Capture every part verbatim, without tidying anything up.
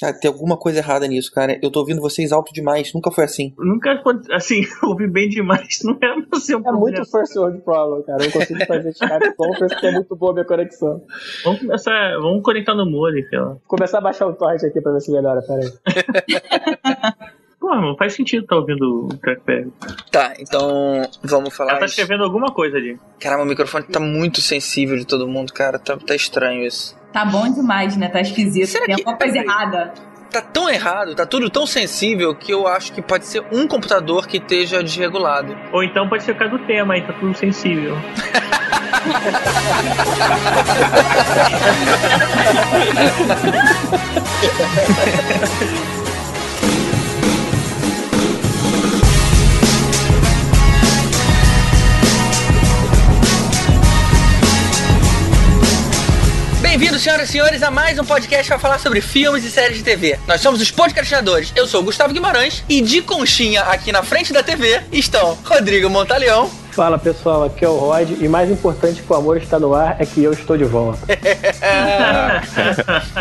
Cara, tem alguma coisa errada nisso, cara. Eu tô ouvindo vocês alto demais. Nunca foi assim. Nunca aconteceu. Assim, ouvi bem demais. Não era pra ser um problema. É muito first world problem, cara. Eu não consigo fazer Skype conference porque é muito boa a minha conexão. Vamos começar... Vamos conectar no Mori, cara. Começar a baixar o torrent aqui pra ver se melhora. Pera aí. Pô, não faz sentido tá ouvindo o trackpad. Tá, então vamos falar. Ela tá escrevendo isso. Alguma coisa ali. Caramba, o microfone tá muito sensível de todo mundo, cara. Tá, tá estranho isso. Tá bom demais, né? Tá esquisito. Será Tem que... alguma coisa errada. Tá tão errado, tá tudo tão sensível que eu acho que pode ser um computador que esteja desregulado. Ou então pode ser por causa do tema, aí tá tudo sensível. Bem-vindos, senhoras e senhores, a mais um podcast para falar sobre filmes e séries de T V. Nós somos os Podcrastinadores, eu sou o Gustavo Guimarães e de conchinha aqui na frente da T V estão Rodrigo Montaleão. Fala pessoal, aqui é o Rod e mais importante que o amor está no ar é que eu estou de volta.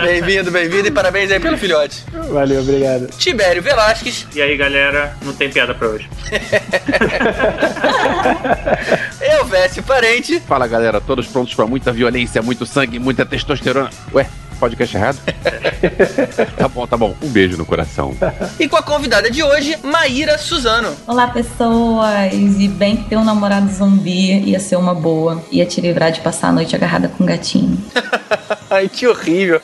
Bem-vindo, bem-vindo e parabéns aí pelo filhote. Valeu, obrigado. Tibério Velásquez. E aí galera, não tem piada pra hoje. Eu, Vesse Parente. Fala galera, todos prontos pra muita violência, muito sangue, muita testosterona. Ué? Podcast errado? Tá bom, tá bom. Um beijo no coração. E com a convidada de hoje, Maíra Suzano. Olá, pessoas. E bem que ter um namorado zumbi ia ser uma boa. Ia te livrar de passar a noite agarrada com um gatinho. Ai, que horrível.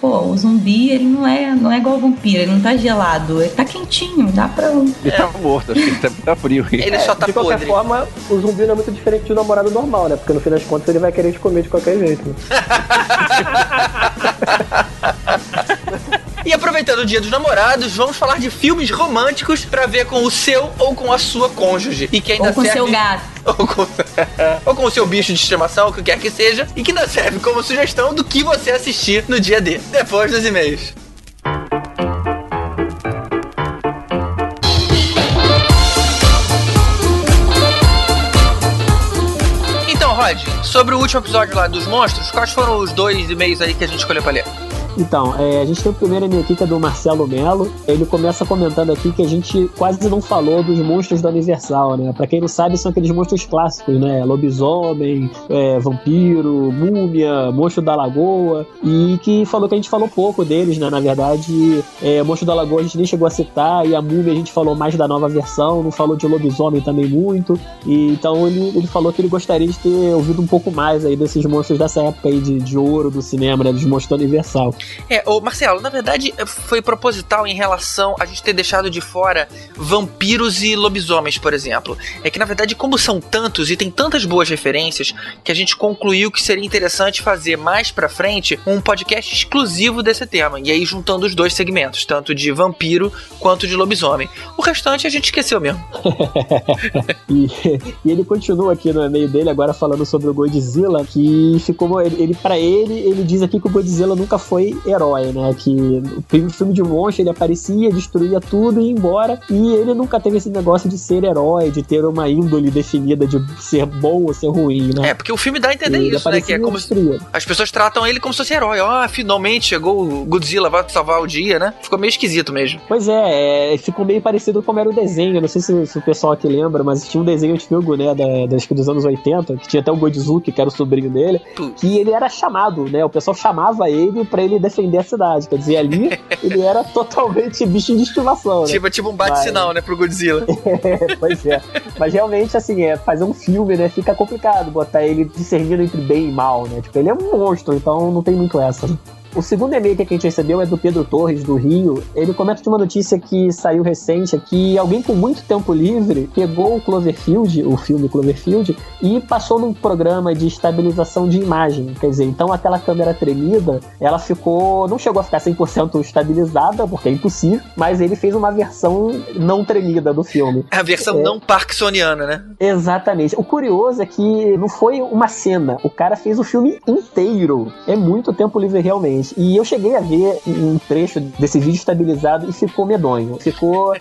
Pô, o zumbi, ele não é, não é igual o vampiro. Ele não tá gelado. Ele tá quentinho. Dá pra... Ele é. tá morto. Acho que ele tá, tá frio. Ele é, só tá podre. De qualquer podre. forma, o zumbi não é muito diferente do namorado normal, né? Porque no fim das contas ele vai querer te comer de qualquer jeito. Né? E aproveitando o dia dos namorados, vamos falar de filmes românticos pra ver com o seu ou com a sua cônjuge. E que ainda ou com o serve... seu gato. Ou com... ou com o seu bicho de estimação, o que quer que seja. E que ainda serve como sugestão do que você assistir no dia D, depois dos e-mails. Sobre o último episódio lá dos monstros, quais foram os dois e-mails aí que a gente escolheu pra ler? Então, é, a gente tem o primeiro e-mail aqui que é do Marcelo Melo. Ele começa comentando aqui que a gente quase não falou dos monstros da Universal, né? Pra quem não sabe, são aqueles monstros clássicos, né? Lobisomem, é, vampiro, múmia, monstro da lagoa. E que falou que a gente falou pouco deles, né? Na verdade, é, monstro da lagoa a gente nem chegou a citar. E a múmia a gente falou mais da nova versão. Não falou de lobisomem também muito. E, então ele, ele falou que ele gostaria de ter ouvido um pouco mais aí desses monstros dessa época aí de, de ouro do cinema, né? Dos monstros da Universal. É, ô Marcelo, na verdade foi proposital em relação a gente ter deixado de fora vampiros e lobisomens, por exemplo. É que na verdade, como são tantos e tem tantas boas referências, que a gente concluiu que seria interessante fazer mais pra frente um podcast exclusivo desse tema, e aí juntando os dois segmentos, tanto de vampiro quanto de lobisomem. O restante a gente esqueceu mesmo. e, e ele continua aqui no e-mail dele agora falando sobre o Godzilla, que ficou, ele, ele, pra ele, ele diz aqui que o Godzilla nunca foi herói, né? Que o primeiro filme de monstro ele aparecia, destruía tudo e ia embora, e ele nunca teve esse negócio de ser herói, de ter uma índole definida de ser bom ou ser ruim, né? É, porque o filme dá a entender ele isso, né? Que é como se, as pessoas tratam ele como se fosse herói. Ó, oh, finalmente chegou o Godzilla, vai salvar o dia, né? Ficou meio esquisito mesmo. Pois é, é, ficou meio parecido com como era o desenho. Eu não sei se, se o pessoal aqui lembra, mas tinha um desenho antigo, né? Da, das, dos anos oitenta, que tinha até o Godzuki, que era o sobrinho dele, Puts. que ele era chamado, né? O pessoal chamava ele pra ele defender a cidade, quer dizer, ali ele era totalmente bicho de estimação, né? Tipo, tipo um bate-sinal, mas... né, pro Godzilla. É, pois é. Mas realmente, assim, é, fazer um filme, né, fica complicado botar ele discernindo entre bem e mal, né? Tipo, ele é um monstro, então não tem muito essa, né? O segundo e-mail que a gente recebeu é do Pedro Torres, do Rio. Ele comenta de uma notícia que saiu recente, que alguém com muito tempo livre pegou o Cloverfield, o filme Cloverfield, e passou num programa de estabilização de imagem. Quer dizer, então aquela câmera tremida, ela ficou... não chegou a ficar cem por cento estabilizada, porque é impossível, mas ele fez uma versão não tremida do filme. A versão é... não parkinsoniana, né? Exatamente. O curioso é que não foi uma cena. O cara fez o filme inteiro. É muito tempo livre realmente. Guimarães. E eu cheguei a ver um trecho desse vídeo estabilizado e ficou medonho. Ficou...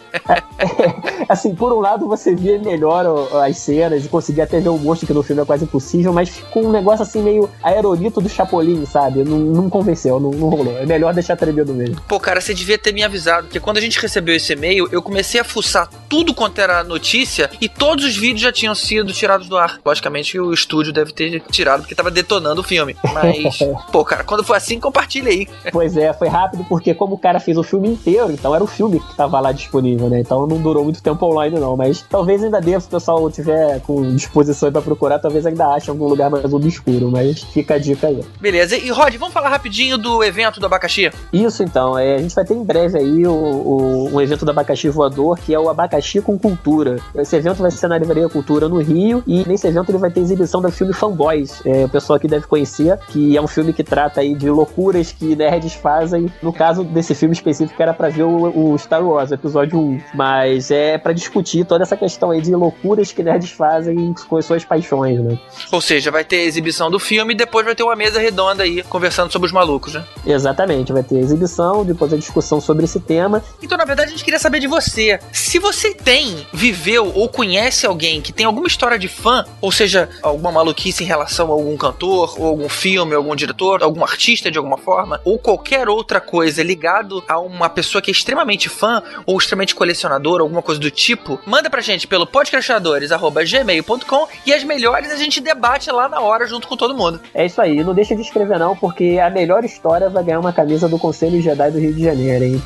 assim, por um lado você via melhor as cenas e conseguia até ver o monstro, que no filme é quase impossível, mas ficou um negócio assim meio aerolito do Chapolin, sabe? Não, não convenceu, não, não rolou. É melhor deixar tremendo mesmo. Pô, cara, você devia ter me avisado, porque quando a gente recebeu esse e-mail, eu comecei a fuçar tudo quanto era notícia e todos os vídeos já tinham sido tirados do ar. Logicamente o estúdio deve ter tirado, porque tava detonando o filme. Mas, pô, cara, quando for assim, compartilha aí. Pois é, foi rápido, porque como o cara fez o filme inteiro, então era o filme que tava lá disponível, né? Então não durou muito tempo online não, mas talvez ainda deva, se o pessoal tiver com disposição pra procurar, talvez ainda ache algum lugar mais obscuro, mas fica a dica aí. Beleza, e Rod, vamos falar rapidinho do evento do abacaxi? Isso então, é, a gente vai ter em breve aí o, o, um evento do abacaxi voador, que é o Abacaxi com Cultura. Esse evento vai ser na Livraria Cultura no Rio, e nesse evento ele vai ter exibição do filme Fanboys, é, o pessoal aqui deve conhecer, que é um filme que trata aí de loucuras que nerds fazem. No caso desse filme específico era pra ver o, o Star Wars, episódio um, mas é pra discutir toda essa questão aí de loucuras que nerds fazem com suas paixões, né? Ou seja, vai ter exibição do filme e depois vai ter uma mesa redonda aí, conversando sobre os malucos, né? Exatamente, vai ter exibição, depois a discussão sobre esse tema. Então, na verdade, a gente queria saber de você. Se você tem, viveu ou conhece alguém que tem alguma história de fã, ou seja, alguma maluquice em relação a algum cantor, ou algum filme, algum diretor, algum artista de alguma forma, ou qualquer outra coisa ligado a uma pessoa que é extremamente fã ou extremamente colecionador, alguma coisa do tipo, manda pra gente pelo podcrastinadores arroba gmail ponto com e as melhores a gente debate lá na hora junto com todo mundo. É isso aí, não deixa de escrever não, porque a melhor história vai ganhar uma camisa do Conselho Jedi do Rio de Janeiro, hein?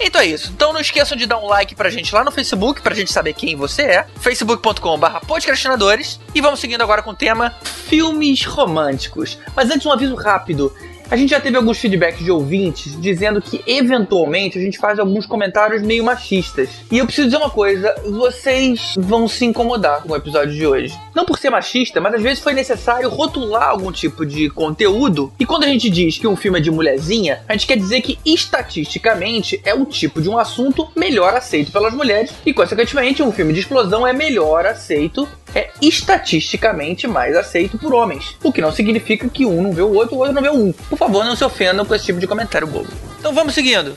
Então é isso, então não esqueçam de dar um like pra gente lá no Facebook, pra gente saber quem você é, facebook ponto com barra podcrastinadores, e vamos seguindo agora com o tema filmes românticos. Mas antes um aviso rápido. A gente já teve alguns feedbacks de ouvintes dizendo que, eventualmente, a gente faz alguns comentários meio machistas. E eu preciso dizer uma coisa, vocês vão se incomodar com o episódio de hoje. Não por ser machista, mas às vezes foi necessário rotular algum tipo de conteúdo. E quando a gente diz que um filme é de mulherzinha, a gente quer dizer que, estatisticamente, é o tipo de um assunto melhor aceito pelas mulheres. E, consequentemente, um filme de explosão é melhor aceito, é estatisticamente mais aceito por homens. O que não significa que um não vê o outro, o outro não vê um. Por favor, não se ofendam com esse tipo de comentário bobo. Então vamos seguindo.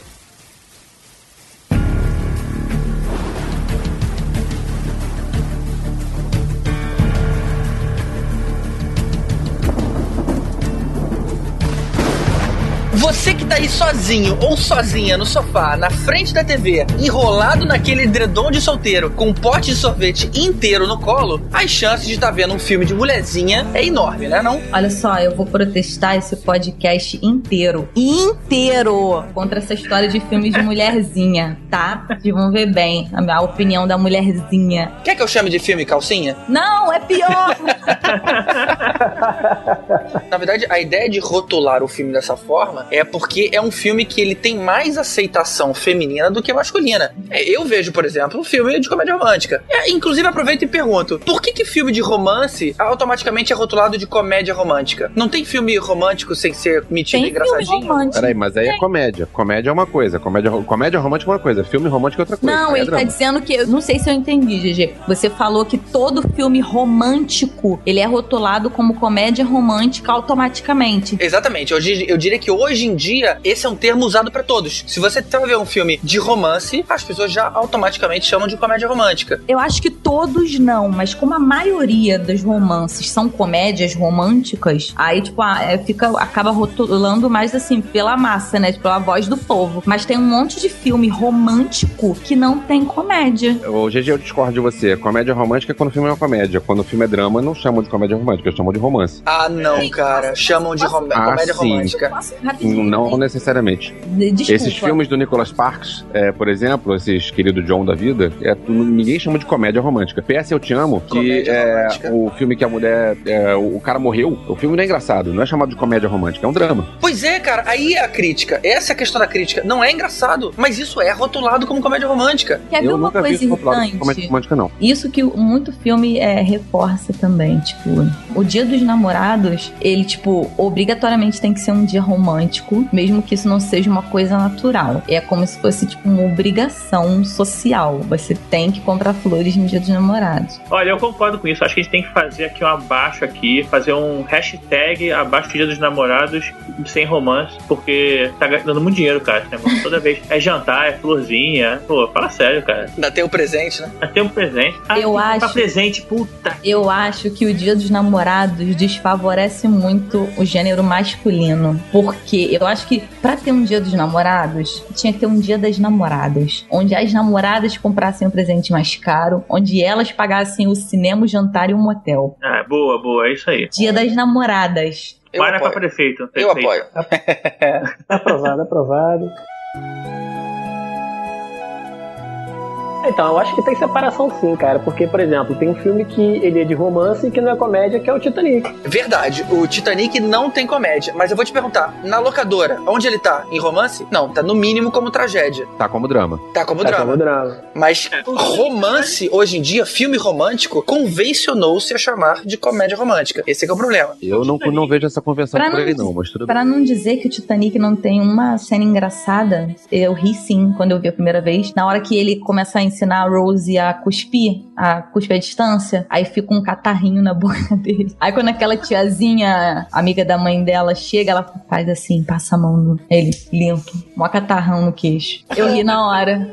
Você que tá aí sozinho ou sozinha no sofá, na frente da T V, enrolado naquele edredom de solteiro com um pote de sorvete inteiro no colo, as chances de estar vendo um filme de mulherzinha é enorme, né não? Olha só, eu vou protestar esse podcast inteiro, inteiro, contra essa história de filmes de mulherzinha, tá? Vocês vão ver bem a opinião da mulherzinha. Quer que eu chame de filme calcinha? Não, é pior! Na verdade, a ideia de rotular o filme dessa forma é porque é um filme que ele tem mais aceitação feminina do que masculina. Eu vejo, por exemplo, um filme de comédia romântica. É, inclusive, aproveito e pergunto, por que que filme de romance automaticamente é rotulado de comédia romântica? Não tem filme romântico sem ser metido e engraçadinho? Peraí, mas aí é comédia. Comédia é uma coisa. Comédia, comédia romântica é uma coisa. Filme romântico é outra coisa. Não, é ele drama. Tá dizendo que... Eu não sei se eu entendi, Gegê. Você falou que todo filme romântico, ele é rotulado como comédia romântica automaticamente. Exatamente. Eu, eu diria que hoje em dia, esse é um termo usado pra todos. Se você vai ver um filme de romance, as pessoas já automaticamente chamam de comédia romântica. Eu acho que todos não, mas como a maioria dos romances são comédias românticas, aí, tipo, fica, acaba rotulando mais, assim, pela massa, né? Pela voz do povo. Mas tem um monte de filme romântico que não tem comédia. Ô, G G, eu discordo de você. Comédia romântica é quando o filme é uma comédia. Quando o filme é drama, não chamam de comédia romântica, chamam de romance. Ah, não, é, cara. Chamam de rom- ah, comédia sim. romântica. Não necessariamente. Desculpa. Esses filmes do Nicholas Sparks, é, por exemplo, esses Querido John da vida, é, tu, ninguém chama de comédia romântica. P S Eu Te Amo, que é o filme que a mulher, é, o cara morreu, o filme não é engraçado, não é chamado de comédia romântica, é um drama. Pois é, cara, aí é a crítica, essa é a questão da crítica, não é engraçado, mas isso é rotulado como comédia romântica. Quer ver uma coisa irritante? Comédia romântica, não. Isso que muito filme é, reforça também, tipo, o Dia dos Namorados, ele, tipo, obrigatoriamente tem que ser um dia romântico. político, mesmo que isso não seja uma coisa natural. É como se fosse tipo uma obrigação social. Você tem que comprar flores no dia dos namorados. Olha, eu concordo com isso. Acho que a gente tem que fazer aqui um abaixo aqui, fazer um hashtag abaixo do dia dos namorados sem romance, porque tá gastando muito dinheiro, cara, né? Toda vez é jantar, é florzinha. Pô, fala sério, cara. Ainda tem o presente, né? Ainda tem o presente. Ah, eu acho... Tá presente, puta. Eu acho que o dia dos namorados desfavorece muito o gênero masculino, porque eu acho que pra ter um dia dos namorados, tinha que ter um dia das namoradas, onde as namoradas comprassem um presente mais caro, onde elas pagassem o cinema, o jantar e o motel. Ah, boa, boa, é isso aí. Dia das namoradas. Eu Para apoio. Pra prefeito. prefeito. Eu apoio. Aprovado, aprovado. Então, eu acho que tem separação sim, cara. Porque, por exemplo, tem um filme que ele é de romance e que não é comédia, que é o Titanic. Verdade, o Titanic não tem comédia. Mas eu vou te perguntar, na locadora, onde ele tá? Em romance? Não, tá no mínimo como tragédia. Tá como drama. Tá como tá drama. Como drama. Mas romance, hoje em dia, filme romântico, convencionou-se a chamar de comédia romântica. Esse é que é o problema. Eu o não, não vejo essa convenção pra por aí não, mas tudo bem. Pra não dizer que o Titanic não tem uma cena engraçada, eu ri sim quando eu vi a primeira vez. Na hora que ele começa a ensinar a Rose a cuspir, a cuspir à distância, aí fica um catarrinho na boca dele. Aí quando aquela tiazinha, amiga da mãe dela, chega, ela faz assim, passa a mão no... ele, limpo, mó catarrão no queixo. Eu ri na hora.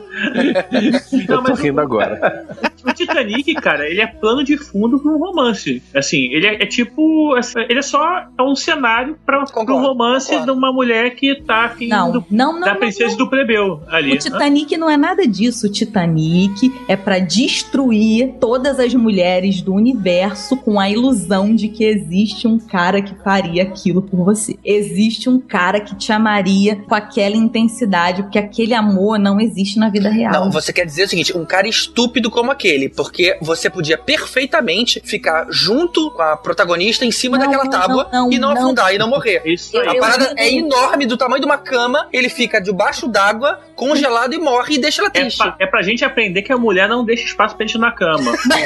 Eu tô rindo agora. O Titanic, cara, ele é plano de fundo pra um romance. Assim, ele é, é tipo... Ele é só um cenário pra, pra um romance concordo. de uma mulher que tá afim não, do, não, não, da não, princesa não. do plebeu ali. O Titanic né? não é nada disso. O Titanic é pra destruir todas as mulheres do universo com a ilusão de que existe um cara que faria aquilo por você. Existe um cara que te amaria com aquela intensidade, porque aquele amor não existe na vida real. Não, você quer dizer o seguinte, um cara estúpido como aquele. Porque você podia perfeitamente ficar junto com a protagonista em cima não, daquela tábua não, não, e não, não afundar não. e não morrer. Isso aí. A parada é enorme, do tamanho de uma cama, ele fica debaixo d'água, congelado e morre e deixa ela triste. É pra, é pra gente aprender que a mulher não deixa espaço pra gente na cama. é,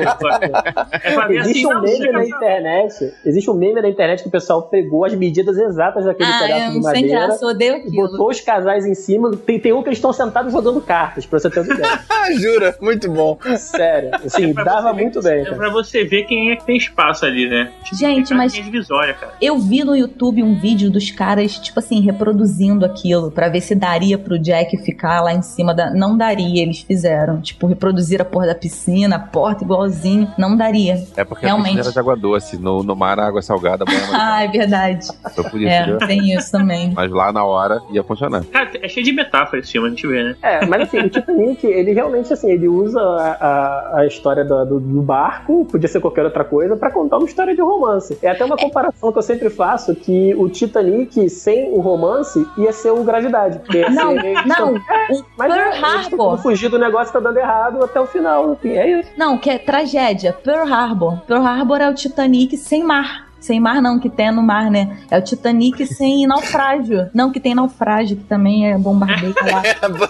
é, é. É pra existe assim, um meme na internet, existe um meme na internet que o pessoal pegou as medidas exatas daquele ah, pedaço de madeira, sem graça, odeio aquilo. Botou os casais em cima, tem, tem um que eles estão sentados jogando cartas, pra você ter uma ideia. Jura? Muito bom. Sério, assim, é dava muito ver, bem. É cara. Pra você ver quem é que tem espaço ali, né? Gente, mas divisória, cara. Eu vi no YouTube um vídeo dos caras, tipo assim, reproduzindo aquilo pra ver se daria pro Jack ficar lá em cima da... Não daria, eles fizeram. Tipo, reproduzir a porra da piscina, a porta igualzinho. Não daria. É porque realmente. A piscina era de água doce. No, no mar, a água salgada. Ah, é verdade. Só por isso, é, tem isso também. Mas lá na hora ia funcionar. Cara, é cheio de metáfora esse filme, a gente vê, né? É, mas assim, o Titanic, ele realmente, assim, ele usa A, a, a história do, do, do barco, podia ser qualquer outra coisa, pra contar uma história de romance. É até uma comparação que eu sempre faço, que o Titanic sem o romance ia ser o Gravidade. Ia não, ser meio não, é, o mas Pearl Harbor. Fugir do negócio tá dando errado até o final. Enfim, é isso. Não, que é tragédia. Pearl Harbor. Pearl Harbor é o Titanic sem mar. Sem mar não, que tem no mar, né? É o Titanic sem naufrágio. Não, que tem naufrágio, que também é bombardeio lá.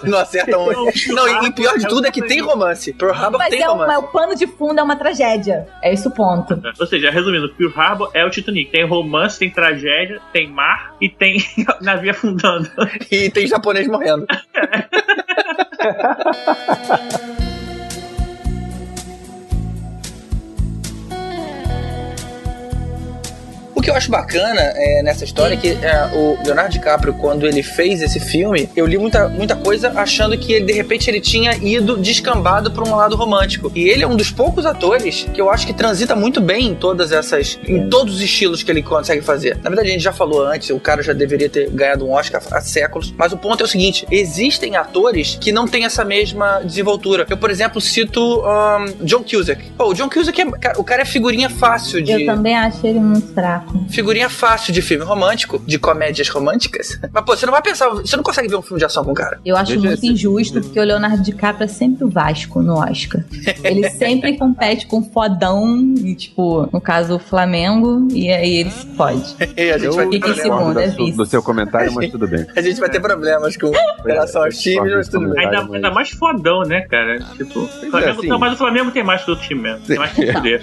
Não acerta onde. Não, e, e pior de tudo é que tem romance. Pearl Harbor mas tem é romance. Mas o pano de fundo é uma tragédia. É esse o ponto. Ou seja, resumindo, Pearl Harbor é o Titanic. Tem romance, tem tragédia, tem mar e tem navio afundando. E tem japonês morrendo. O que eu acho bacana é, nessa história é que é, o Leonardo DiCaprio, quando ele fez esse filme, eu li muita, muita coisa achando que ele, de repente ele tinha ido descambado para um lado romântico. E ele é um dos poucos atores que eu acho que transita muito bem em todas essas, em todos os estilos que ele consegue fazer. Na verdade, a gente já falou antes, o cara já deveria ter ganhado um Oscar há séculos, mas o ponto é o seguinte, existem atores que não têm essa mesma desenvoltura. Eu, por exemplo, cito um, John Cusack. Pô, o John Cusack, é, o cara é figurinha fácil de... Eu também acho ele muito fraco. Figurinha fácil de filme romântico, de comédias românticas. Mas, pô, você não vai pensar, você não consegue ver um filme de ação com o cara. Eu acho Veja muito esse. injusto, porque o Leonardo DiCaprio é sempre o Vasco no Oscar. Ele sempre compete com o fodão, e, tipo, no caso, o Flamengo, e aí ele se fode. Fica em segundo, é vice. Do seu comentário, mas tudo bem. A gente vai ter problemas com relação aos times, mas tudo bem. Ainda, ainda mais fodão, né, cara? Tipo, Flamengo, assim. Não, mas o Flamengo tem mais que o outro time mesmo. Tem mais que o poder.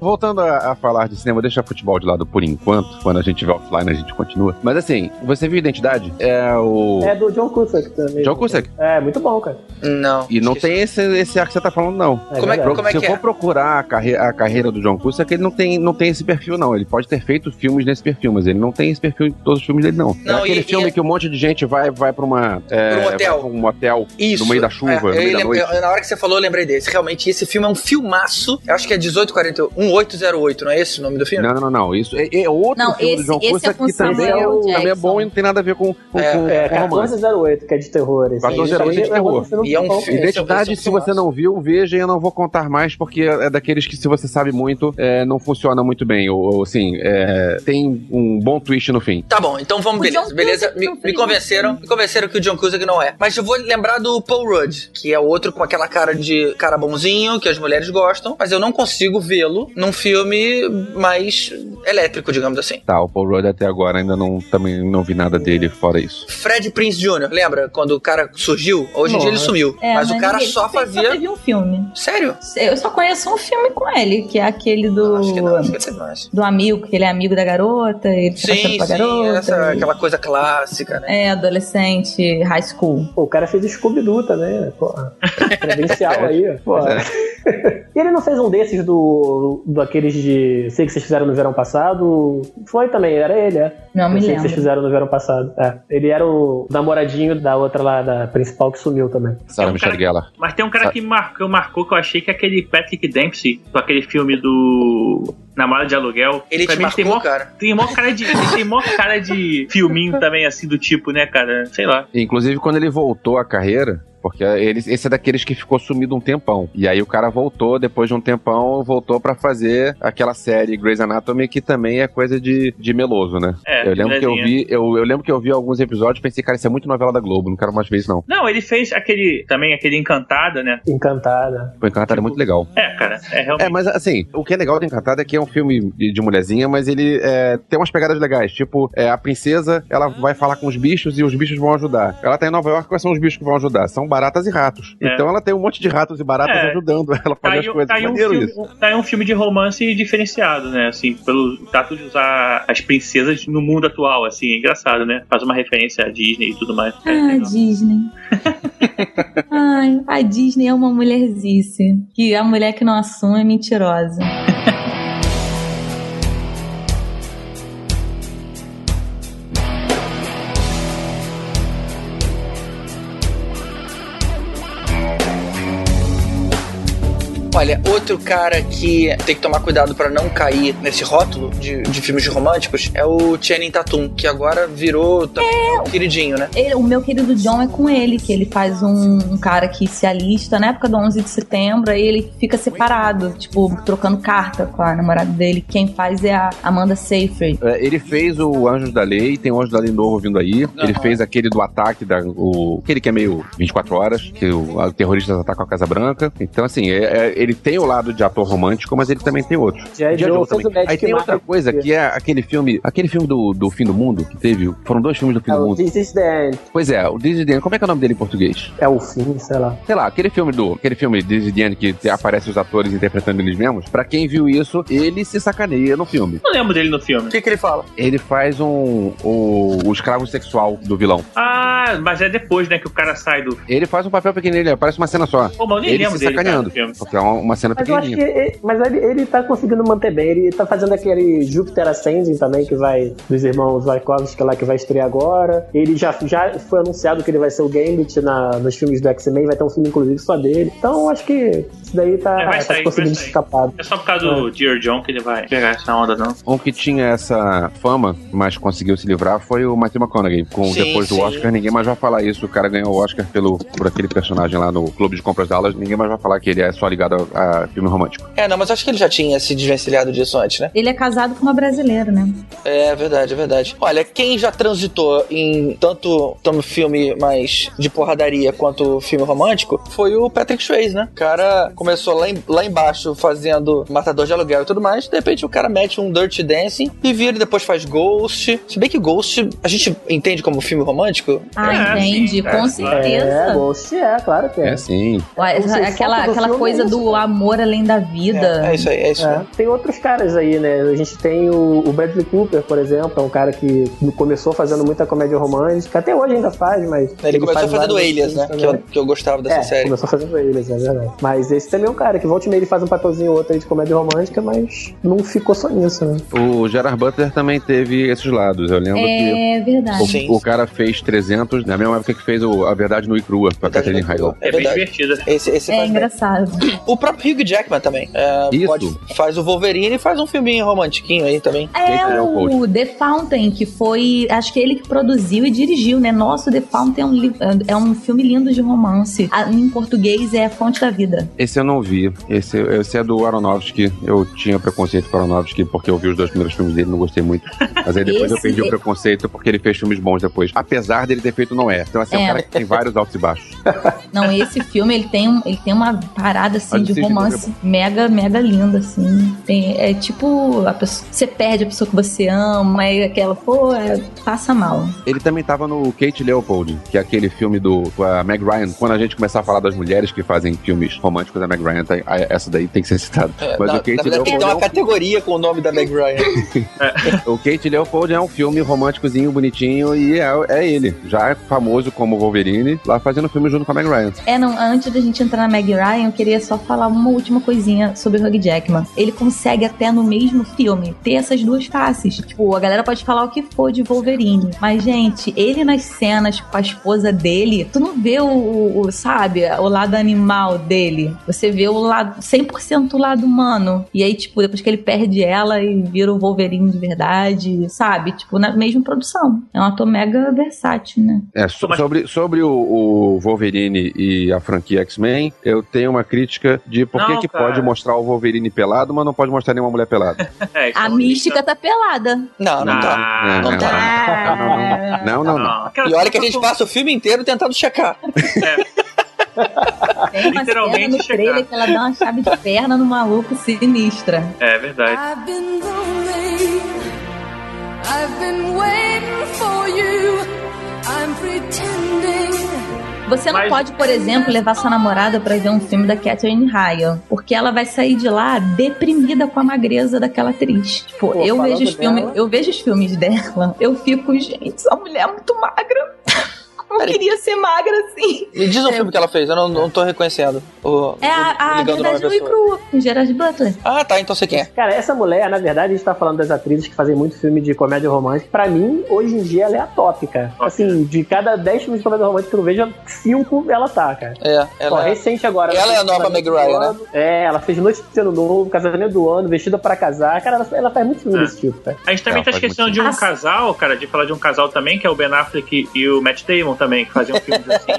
Voltando a, a falar de cinema, deixa futebol de lado por enquanto. Quando a gente tiver offline, a gente continua. Mas assim, você viu Identidade? É o... É do John Cusack também. John Cusack? É, muito bom, cara. Não. E não tem esse, esse ar que você tá falando, não. É, como, é, como é que é? Se eu for procurar a, carre- a carreira do John Cusack, ele não tem, não tem esse perfil, não. Ele pode ter feito filmes nesse perfil, mas ele não tem esse perfil em todos os filmes dele, não. não é aquele e, filme e... que um monte de gente vai, vai pra uma... É, pra um hotel. Um hotel Isso. no meio da chuva, é, no meio da noite. Eu, na hora que você falou, eu lembrei desse. Realmente, esse filme é um filmaço. Eu acho que é dezoito quarenta e oito, não é esse o nome do filme? Não, não, não. Isso é, é outro não, filme esse, do John Cusack é que também é, o, também é bom e não tem nada a ver com, com, é, com, é, com quatorze zero oito, que é de terror. quatorze zero oito é de terror. E é um filme. Identidade, se você não viu, veja, e eu não vou contar mais, porque é daqueles que, se você sabe muito, é, não funciona muito bem. Ou, ou assim, é, tem um bom twist no fim. Tá bom, então vamos, beleza. beleza. Me, me convenceram, me convenceram que o John Cusack não é. Mas eu vou lembrar do Paul Rudd, que é outro com aquela cara de cara bonzinho, que as mulheres gostam, mas eu não consigo vê-lo num filme mais elétrico, digamos assim. Tá, o Paul Rudd até agora ainda não, também não vi nada dele fora isso. Fred Prinze Júnior, lembra? Quando o cara surgiu, hoje em dia ele sumiu. É, mas, mas o cara só fazia... Só teve um filme. Sério? Eu só conheço um filme com ele, que é aquele do... Acho que não, acho que não. Do amigo, que ele é amigo da garota, ele fica sim, pra sim, garota. Sim, sim, e... aquela coisa clássica, né? É, adolescente, high school. Pô, o cara fez o Scooby-Doo também, né? Porra. Credencial aí, porra. E ele não fez um desses do, do aqueles de sei que vocês fizeram no verão passado? Foi também, era ele, é. Não, me sei lembro. Sei que vocês fizeram no verão passado. É, ele era o namoradinho da outra lá, da principal que sumiu também. Sarah Michelle Gellar. Mas tem um cara Sabe. que marcou, marcou que eu achei que é aquele Patrick Dempsey, com aquele filme do... Namorado de Aluguel. Ele pra te mim, marcou, tem mó, cara. Tem mó cara de, tem mó cara de filminho também, assim, do tipo, né, cara? Sei lá. Inclusive, quando ele voltou à carreira... Porque ele, esse é daqueles que ficou sumido um tempão. E aí o cara voltou, depois de um tempão, voltou pra fazer aquela série Grey's Anatomy, que também é coisa de, de meloso, né? É, eu lembro que eu vi, eu, eu lembro que eu vi alguns episódios e pensei, cara, isso é muito novela da Globo, não quero mais ver isso, não. Não, ele fez aquele, também aquele Encantada, né? Encantada. O Encantada tipo, é muito legal. É, cara, é realmente. É, mas assim, o que é legal do Encantada é que é um filme de, de mulherzinha, mas ele é, tem umas pegadas legais. Tipo, é, a princesa, ela vai falar com os bichos e os bichos vão ajudar. Ela tá em Nova York, quais são os bichos que vão ajudar? São baratas e ratos. É. Então ela tem um monte de ratos e baratas é. ajudando ela a fazer tá as um, coisas. Tá aí, um filme, tá aí um filme de romance diferenciado, né? Assim, pelo tato de usar as princesas no mundo atual, assim, é engraçado, né? Faz uma referência à Disney e tudo mais. Ah, é, Disney. Ai, a Disney é uma mulherzice. Que a mulher que não assume é mentirosa. Olha, outro cara que tem que tomar cuidado pra não cair nesse rótulo de, de filmes românticos é o Channing Tatum, que agora virou também é, um queridinho, né? Ele, o meu querido John é com ele, que ele faz um, um cara que se alista na época do onze de setembro, aí ele fica separado, tipo, trocando carta com a namorada dele. Quem faz é a Amanda Seyfried. É, ele fez o Anjos da Lei, tem o Anjos da Lei novo vindo aí. Uhum. Ele fez aquele do ataque, da, o, aquele que é meio vinte e quatro horas, que os terroristas atacam a Casa Branca. Então, assim, é, é, ele tem o lado de ator romântico, mas ele também tem outro. Já de Joe, também. Aí tem outra coisa, que é aquele filme, aquele filme do, do fim do mundo, que teve, foram dois filmes do fim é, do mundo. This is the end. Pois é, o This is the end, como é que é o nome dele em português? É o fim, sei lá. Sei lá, aquele filme do, aquele filme This is the end, que aparece os atores interpretando eles mesmos, pra quem viu isso, ele se sacaneia no filme. Não lembro dele no filme. O que que ele fala? Ele faz um, o, o escravo sexual do vilão. Ah, mas é depois, né, que o cara sai do... Ele faz um papel pequenininho, aparece uma cena só. Pô, mas eu nem ele lembro se dele, sacaneando. Cara, porque é um uma cena mas pequenininha. Eu acho que ele, mas ele, ele tá conseguindo manter bem. Ele tá fazendo aquele Júpiter Ascending também, que vai dos irmãos Wachowski lá, que vai estrear agora. Ele já, já foi anunciado que ele vai ser o Gambit na, nos filmes do X-Men. Vai ter um filme, inclusive, só dele. Então, eu acho que isso daí tá, é, sair, tá conseguindo escapar. É só por causa é. do Dear John que ele vai pegar essa onda, não? Um que tinha essa fama, mas conseguiu se livrar, foi o Matthew McConaughey. Com, sim, depois sim. do Oscar, ninguém mais vai falar isso. O cara ganhou o Oscar pelo, por aquele personagem lá no Clube de Compras da Alas. Ninguém mais vai falar que ele é só ligado a A filme romântico. É, não, mas acho que ele já tinha se desvencilhado disso antes, né? Ele é casado com uma brasileira, né? É, verdade, é verdade. Olha, quem já transitou em tanto, tanto filme mais de porradaria quanto filme romântico foi o Patrick Swayze, né? O cara começou lá, em, lá embaixo fazendo Matador de Aluguel e tudo mais, de repente o cara mete um Dirty Dancing e vira e depois faz Ghost. Se bem que Ghost a gente entende como filme romântico, Ah, é, entende, é, com é, certeza. É, Ghost é, claro que é. É sim. Ué, aquela do aquela coisa é do amor além da vida. É, é isso aí, é isso é. Aí. Tem outros caras aí, né? A gente tem o, o Bradley Cooper, por exemplo, é um cara que começou fazendo muita comédia romântica, até hoje ainda faz, mas... Ele, ele começou faz fazendo Alias, né? Que eu, que eu gostava dessa é, série. começou fazendo Alias, é verdade. Mas esse também é um cara que volta e meia ele faz um papelzinho ou outro aí de comédia romântica, mas não ficou só nisso, né? O Gerard Butler também teve esses lados, eu lembro é, que... É verdade. O, sim. o cara fez trezentos, na mesma época que fez o, A Verdade Nua e Crua, pra Catherine Heigl. É bem divertida. Esse, esse é engraçado. Bem. O próprio Hugh Jackman também. É, Isso. Pode, faz o Wolverine e faz um filminho romantiquinho aí também. É o The Fountain, que foi... Acho que ele que produziu e dirigiu, né? Nossa, The Fountain é um, li- é um filme lindo de romance. Em português é A Fonte da Vida. Esse eu não vi. Esse, esse é do Aronofsky. Eu tinha preconceito com o Aronofsky porque eu vi os dois primeiros filmes dele, não gostei muito. Mas aí depois eu perdi é... o preconceito porque ele fez filmes bons depois. Apesar dele ter feito Não É. Então assim, é um cara que tem vários altos e baixos. Não, esse filme, ele tem, um, ele tem uma parada assim, de romance mega, mega linda, assim. Tem, é tipo, a pessoa, você perde a pessoa que você ama, é aquela, pô, é, passa mal. Ele também tava no Kate Leopold, que é aquele filme do com a Meg Ryan. Quando a gente começar a falar das mulheres que fazem filmes românticos, a Meg Ryan, tá, essa daí tem que ser citada. É, Mas na, o Kate na, Leopold... Tem uma é um... categoria com o nome da Meg Ryan. É. O Kate Leopold é um filme românticozinho, bonitinho, e é, é ele. Já é famoso como Wolverine, lá fazendo filme junto com a Meg Ryan. É, não, antes da gente entrar na Meg Ryan, eu queria só falar uma última coisinha sobre o Hugh Jackman. Ele consegue até no mesmo filme ter essas duas faces. Tipo, a galera pode falar o que for de Wolverine, mas, gente, ele nas cenas com a esposa dele, tu não vê o, o, o sabe, o lado animal dele. Você vê o lado, cem por cento o lado humano. E aí, tipo, depois que ele perde ela e vira o Wolverine de verdade, sabe? Tipo, na mesma produção. É um ator mega versátil, né? É, so, sobre, sobre o, o Wolverine e a franquia X-Men, eu tenho uma crítica de por que que pode mostrar o Wolverine pelado, mas não pode mostrar nenhuma mulher pelada. É, a Mística tá pelada. Não, não tá. Não, não tá. Não, não, não. E olha que a gente passa o filme inteiro tentando checar. É. Tem uma cena no trailer que ela dá uma chave de perna no maluco, sinistra. É verdade. I've been lonely, I've been waiting for you, I'm pretending. Você não Mas... pode, por exemplo, levar sua namorada pra ver um filme da Catherine Heigl, porque ela vai sair de lá deprimida com a magreza daquela atriz. Tipo, Pô, eu, vejo os filme, eu vejo os filmes dela, eu fico, gente, essa mulher é muito magra. Eu queria ser magra assim. Me diz o é. filme que ela fez, eu não, não tô reconhecendo. O, é a, a Verdade Nua e Crua, com Gerard Butler. Ah, tá, então você quer. Cara, essa mulher, na verdade, a gente tá falando das atrizes que fazem muito filme de comédia romântica. Pra mim, hoje em dia, ela é atópica. Okay. Assim, de cada dez filmes de comédia romântica que eu vejo, cinco ela tá, cara. É, ela Pô, é. recente agora. Ela, ela é a nova Meg Ryan, né? É, ela fez Noite de Ano Novo, Casamento do Ano, Vestida pra Casar. Cara, ela, ela faz muito filme é. desse tipo, cara. A gente também ela tá esquecendo de um assim. casal, cara, de falar de um casal também, que é o Ben Affleck e o Matt Damon também, que faziam filmes assim.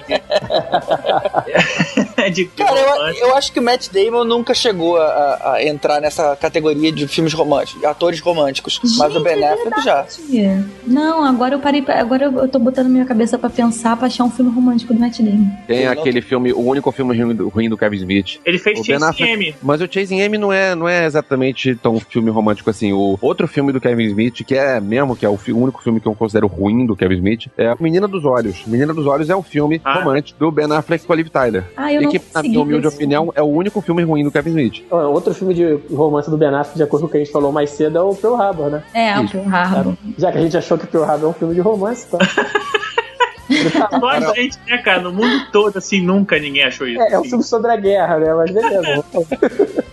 De... de Cara, eu, eu acho que o Matt Damon nunca chegou a, a entrar nessa categoria de filmes românticos, atores românticos. Gente, mas o Ben Affleck é já. Não, agora eu parei, agora eu tô botando minha cabeça pra pensar, pra achar um filme romântico do Matt Damon. Tem eu aquele não... filme, o único filme ruim do, ruim do Kevin Smith. Ele fez o Chasing Affleck, M. Mas o Chasing M não é, não é exatamente tão filme romântico assim. O outro filme do Kevin Smith, que é mesmo, que é o, fi, o único filme que eu considero ruim do Kevin Smith, é Menina dos Olhos. Menina dos Olhos é um filme ah. romântico do Ben Affleck com a Liv Tyler. Ah, eu e que, na minha humilde opinião, é o único filme ruim do Kevin Smith. Outro filme de romance do Ben Affleck, de acordo com o que a gente falou mais cedo, é o Pearl Harbor, né? É, é o Pearl Harbor. Já que a gente achou que o Pearl Harbor é um filme de romance, tá? Só a gente, né, cara? No mundo todo, assim, nunca ninguém achou isso. É, assim. É um filme sobre a guerra, né? Mas beleza.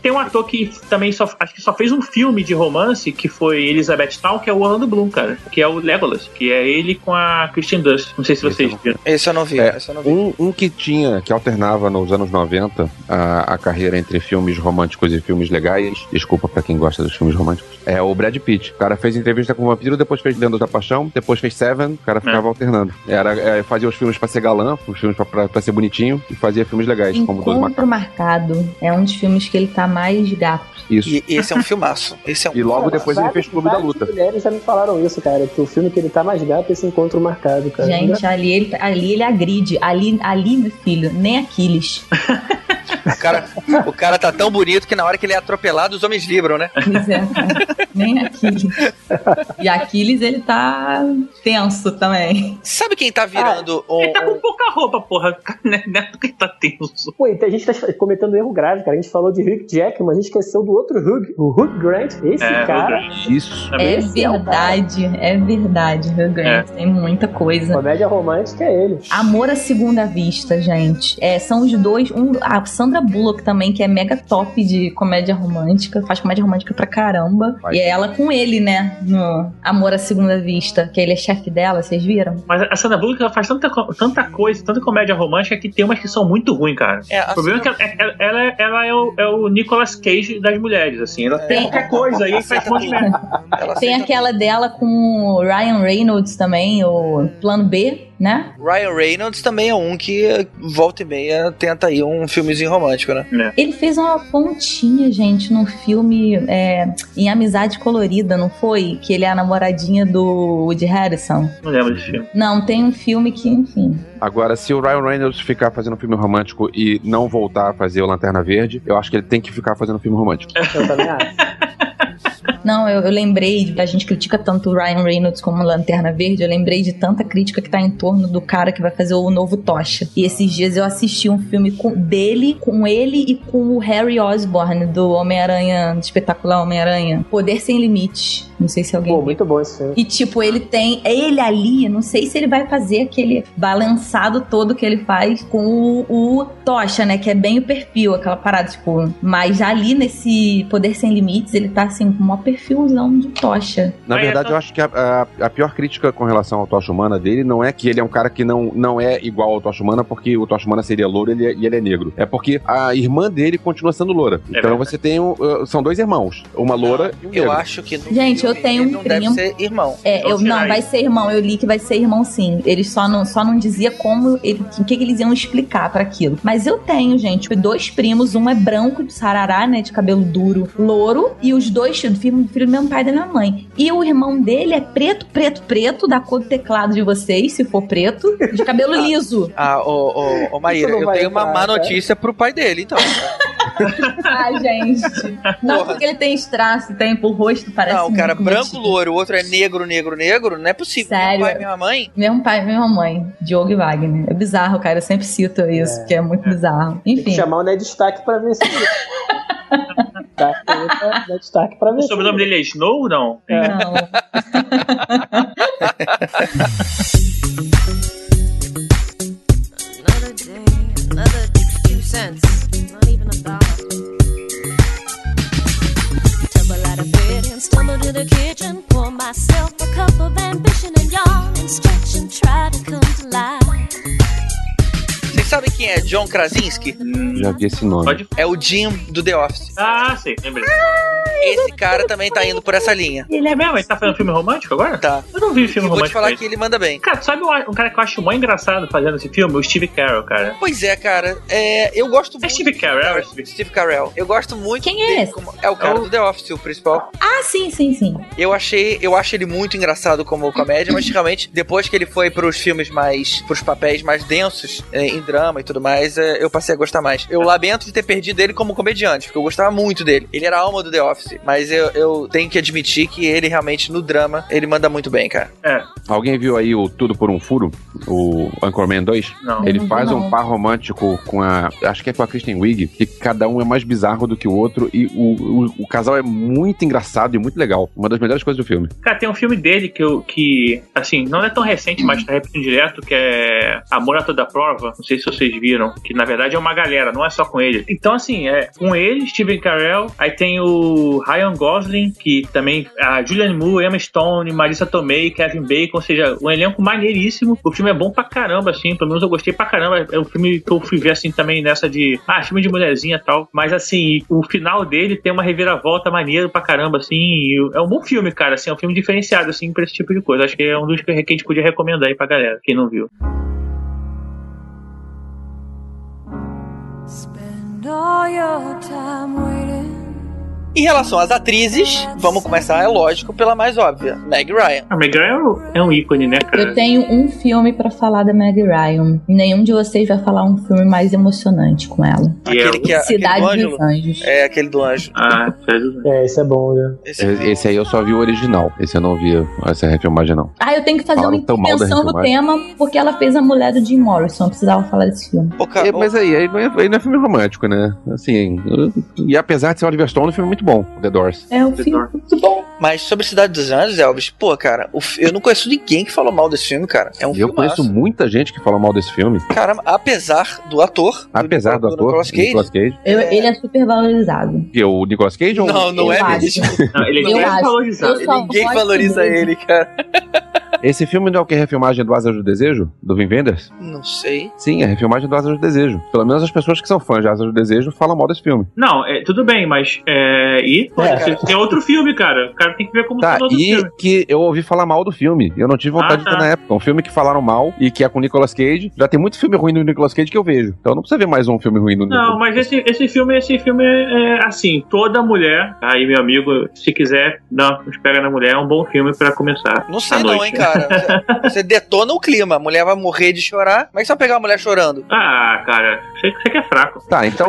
Tem um ator que também só, acho que só fez um filme de romance, que foi Elizabeth Town, que é o Orlando Bloom, cara. Que é o Legolas, que é ele com a Kirsten Dunst. Não sei se vocês esse viram. Esse eu não vi. É, esse eu não vi. Um, um que tinha, que alternava nos anos noventa a, a carreira entre filmes românticos e filmes legais. Desculpa pra quem gosta dos filmes românticos. É o Brad Pitt. O cara fez Entrevista com o Vampiro, depois fez Lendas da Paixão, depois fez Seven. O cara ficava é. alternando. Era... É, fazia os filmes pra ser galã, os filmes pra, pra, pra ser bonitinho, e fazia filmes legais. Encontro como Encontro Marcado é um dos filmes que ele tá mais gato. Isso. E esse é um filmaço. Esse é um e logo filmaço. Depois ele fez Clube da Luta. As mulheres já me falaram isso, cara, que o filme que ele tá mais gato é esse Encontro Marcado, cara. Gente, ali ele, ali ele agride. Ali, ali, meu filho, nem Aquiles. O cara, o cara tá tão bonito que na hora que ele é atropelado, os homens vibram, né? Pois é, cara. Nem Aquiles. E Aquiles, ele tá tenso também. Sabe quem tá virando... Ah, um, ele tá com um... pouca roupa, porra. Não é porque tá tenso. Pô, a gente tá cometendo um erro grave, cara. A gente falou de Hugh Jackman, mas a gente esqueceu do outro Hugh. O Hugh Grant. Esse é, cara... Isso. É verdade. É verdade, Hugh Grant. É. Tem muita coisa. Comédia romântica é ele. Amor à segunda vista, gente. É, são os dois. Um, a Sandra Bullock também, que é mega top de comédia romântica. Faz comédia romântica pra caramba. Vai. E é ela com ele, né? No Amor à Segunda Vista, que ele é chefe dela, vocês viram? Mas a Sandra Bullock, ela faz tanta, tanta coisa, tanta comédia romântica, que tem umas que são muito ruins, cara. É, o problema Sandra... é que ela, ela, ela, é, ela é, o, é o Nicolas Cage das mulheres, assim. Ela é. Tem qualquer coisa aí, faz um monte de merda. Tem aquela dela com o Ryan Reynolds também, o Plano B, né? Ryan Reynolds também é um que volta e meia tenta aí um filmezinho romântico, né? É. Ele fez uma pontinha, gente, num filme é, em Amizade Colorida, não foi? Que ele é a namoradinha do Woody Harrelson. Não lembro desse filme. Não, tem um filme que, enfim... Agora, se o Ryan Reynolds ficar fazendo filme romântico e não voltar a fazer o Lanterna Verde, eu acho que ele tem que ficar fazendo filme romântico. Eu também acho. Não, eu, eu lembrei, a gente critica tanto o Ryan Reynolds como Lanterna Verde, eu lembrei de tanta crítica que tá em torno do cara que vai fazer o novo Tocha. E esses dias eu assisti um filme com, dele, com ele e com o Harry Osborn, do Homem-Aranha, do espetacular Homem-Aranha. Poder Sem Limite. Não sei se alguém... Pô, muito bom esse filme. E tipo, ele tem... Ele ali, não sei se ele vai fazer aquele balançado todo que ele faz com o, o Tocha, né? Que é bem o perfil, aquela parada, tipo... Mas ali nesse Poder Sem Limites, ele tá assim, com uma perfilzão de Tocha. Na verdade, eu acho que a, a, a pior crítica com relação ao Tocha Humana dele não é que ele é um cara que não, não é igual ao Tocha Humana, porque o Tocha Humana seria louro e ele, é, ele é negro. É porque a irmã dele continua sendo loura. É então verdade. Você tem... Uh, são dois irmãos. Uma loura não, e um negro. Eu acho que... Não... Gente, eu tenho um não primo. Deve ser irmão. É, eu, não, vai ser irmão. Eu li que vai ser irmão, sim. Ele só não, só não dizia como ele, o que, que eles iam explicar pra aquilo. Mas eu tenho, gente, dois primos. Um é branco, de sarará, né? De cabelo duro, louro. E os dois, filho, filho do meu pai e da minha mãe. E o irmão dele é preto, preto, preto, da cor do teclado de vocês, se for preto, de cabelo liso. Ah, ô, ô, ô Maíra, eu tenho uma má notícia pro pai dele, então. Ah, gente. Não, porra. Porque ele tem traço, tem o rosto, parece. Não, o cara branco, louro, o outro é negro, negro, negro. Não é possível. Sério. Meu pai e minha mãe? Meu pai e minha mãe. Diogo e Wagner. É bizarro, cara. Eu sempre cito isso, é. Porque é muito é. Bizarro. Enfim. Tem que chamar o Ned Stark pra ver se. Destaque pra ver. O sobrenome dele é Snow ou não? É. Não. Another day, another two cents. Stumble to the kitchen, pour myself a cup of ambition and yawn and stretch and try to come to life. Vocês sabem quem é John Krasinski? Já vi esse nome. Pode? É o Jim do The Office. Ah, sim, lembrei. Esse cara também tá indo por essa linha. Ele é mesmo? Ele tá fazendo filme romântico agora? Tá. Eu não vi filme eu romântico. Eu vou te falar que ele manda bem. Cara, sabe um cara que eu acho mais engraçado fazendo esse filme? O Steve Carell, cara. Pois é, cara. É, eu gosto é muito... Steve Carell, é Steve? Steve Carell. Eu gosto muito... Quem é esse? Como... É o cara eu... do The Office, o principal. Ah, sim, sim, sim. Eu achei... Eu acho ele muito engraçado como comédia, mas realmente, depois que ele foi pros filmes mais... Pros papéis mais densos, em drama e tudo mais, eu passei a gostar mais. Eu lamento de ter perdido ele como comediante, porque eu gostava muito dele. Ele era a alma do The Office, mas eu, eu tenho que admitir que ele realmente, no drama, ele manda muito bem, cara. É. Alguém viu aí o Tudo por um Furo? O Anchorman dois? Não. Ele faz um par romântico com a... Acho que é com a Kristen Wiig, que cada um é mais bizarro do que o outro e o, o, o casal é muito engraçado e muito legal. Uma das melhores coisas do filme. Cara, tem um filme dele que, eu, que assim, não é tão recente, mas tá repetindo direto, que é Amor a Toda Prova. Não sei se vocês viram, que na verdade é uma galera, não é só com ele. Então, assim, é com ele, Steven Carell, aí tem o Ryan Gosling, que também a Julianne Moore, Emma Stone, Marisa Tomei, Kevin Bacon, ou seja, um elenco maneiríssimo. O filme é bom pra caramba, assim, pelo menos eu gostei pra caramba. É um filme que eu fui ver, assim, também nessa de, ah, filme de mulherzinha e tal. Mas, assim, o final dele tem uma reviravolta maneira pra caramba, assim. É um bom filme, cara, assim, é um filme diferenciado, assim, pra esse tipo de coisa. Acho que é um dos que a gente podia recomendar aí pra galera, quem não viu. Spend all your time waiting Em relação às atrizes, vamos começar, é lógico, pela mais óbvia, Meg Ryan. A Meg Ryan é um ícone, né, cara? Eu tenho um filme pra falar da Meg Ryan. Nenhum de vocês vai falar um filme mais emocionante com ela. Aquele que é Cidade aquele do dos Anjo. Anjos. É, aquele do Anjo. Ah, é, esse é bom, né? Esse, é, esse aí eu só vi o original. Esse eu não vi essa refilmagem, não. Ah, eu tenho que fazer Falaram uma intervenção no tema, porque ela fez A Mulher do Jim Morrison. Eu precisava falar desse filme. É, mas aí, aí não, é, aí não é filme romântico, né? Assim, e apesar de ser Oliver Stone, o filme é muito bom, The Doors. É um The filme Door. Muito bom. Mas sobre Cidade dos Anjos, Elvis, pô, cara, eu não conheço ninguém que falou mal desse filme, cara. É um eu conheço massa. Muita gente que falou mal desse filme. Caramba, apesar do ator. Apesar do, do, do ator, Nicolas Cage. Nicolas Cage. Eu, é... Ele é super valorizado. E o Nicolas Cage ou Não, não eu é mesmo. Ele é super valorizado. Ninguém valoriza mesmo. Ele, cara. Esse filme não é o que é refilmagem do Asas do Desejo? Do Wim Wenders? Não sei. Sim, é refilmagem do Asas do Desejo. Pelo menos as pessoas que são fãs de Asas do Desejo falam mal desse filme. Não, é, tudo bem, mas... É, e? É, é. Tem outro filme, cara. O cara tem que ver como tá, outro e filme. Que eu ouvi falar mal do filme. Eu não tive vontade ah, tá. de ver na época. Um filme que falaram mal e que é com o Nicolas Cage. Já tem muito filme ruim do Nicolas Cage que eu vejo. Então não precisa ver mais um filme ruim do Nicolas Cage. Não, mas esse, esse filme, esse filme é, é assim. Toda mulher... Aí, meu amigo, se quiser, não, nos pega na mulher. É um bom filme pra começar. Não sei não, hein, cara. Cara, você, você detona o clima. A mulher vai morrer de chorar. Como é que você vai pegar a mulher chorando? Ah, cara, sei que você que é fraco. Tá, então,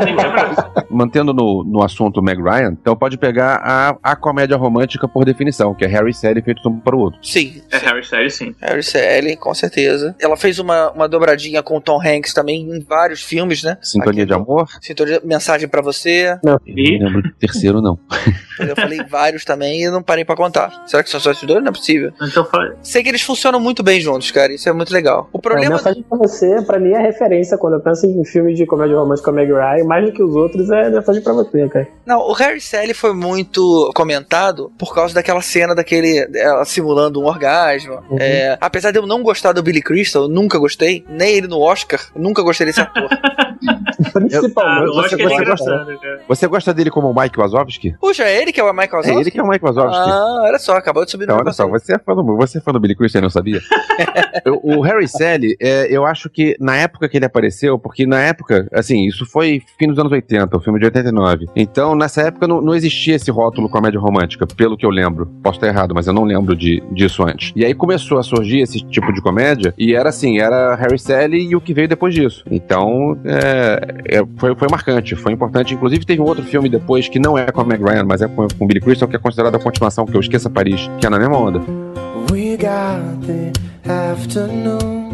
mantendo no, no assunto Meg Ryan, então pode pegar a, a comédia romântica por definição, que é Harry e Sally feito um para o outro. Sim. É sim. Harry e Sally, sim. Harry e Sally, com certeza. Ela fez uma, uma dobradinha com o Tom Hanks também em vários filmes, né? Sintonia Aqui, de Amor. Sintonia de Mensagem pra Você. Não, e... não lembro do terceiro, não. Eu falei vários também e não parei pra contar. Será que são só esses dois? Não é possível. Então fala. Sei que eles funcionam muito bem juntos, cara. Isso é muito legal. O problema... A Mensagem pra Você, pra mim, é referência. Quando eu penso em filme de comédia romântica com a Meg Ryan, mais do que os outros, é Mensagem pra Você, cara. Não, o Harry Sally foi muito comentado por causa daquela cena daquele... Ela simulando um orgasmo. Uhum. É, apesar de eu não gostar do Billy Crystal, eu nunca gostei, nem ele no Oscar, eu nunca gostei desse ator. Principalmente. Eu, ah, você, você, gosta, você gosta dele como o Mike Wazowski? Puxa, é ele que é o Mike Wazowski? É ele que é o Mike Wazowski. Ah, olha só, acabou de subir então, no meu olha só, você é fã do, você é fã do Billy Crystal, eu não sabia. eu, o Harry Sally, é, eu acho que na época que ele apareceu, porque na época, assim, isso foi fim dos anos oitenta, o filme de oitenta e nove. Então, nessa época não, não existia esse rótulo comédia romântica, pelo que eu lembro. Posso estar errado, mas eu não lembro de, disso antes. E aí começou a surgir esse tipo de comédia, e era assim, era Harry Sally e o que veio depois disso. Então, é, é, foi, foi marcante, foi importante. Inclusive, teve um outro filme depois que não é com a Meg Ryan, mas é com o Billy Crystal, que é considerado a continuação, que eu esqueço Paris, que é na mesma onda. We got the afternoon.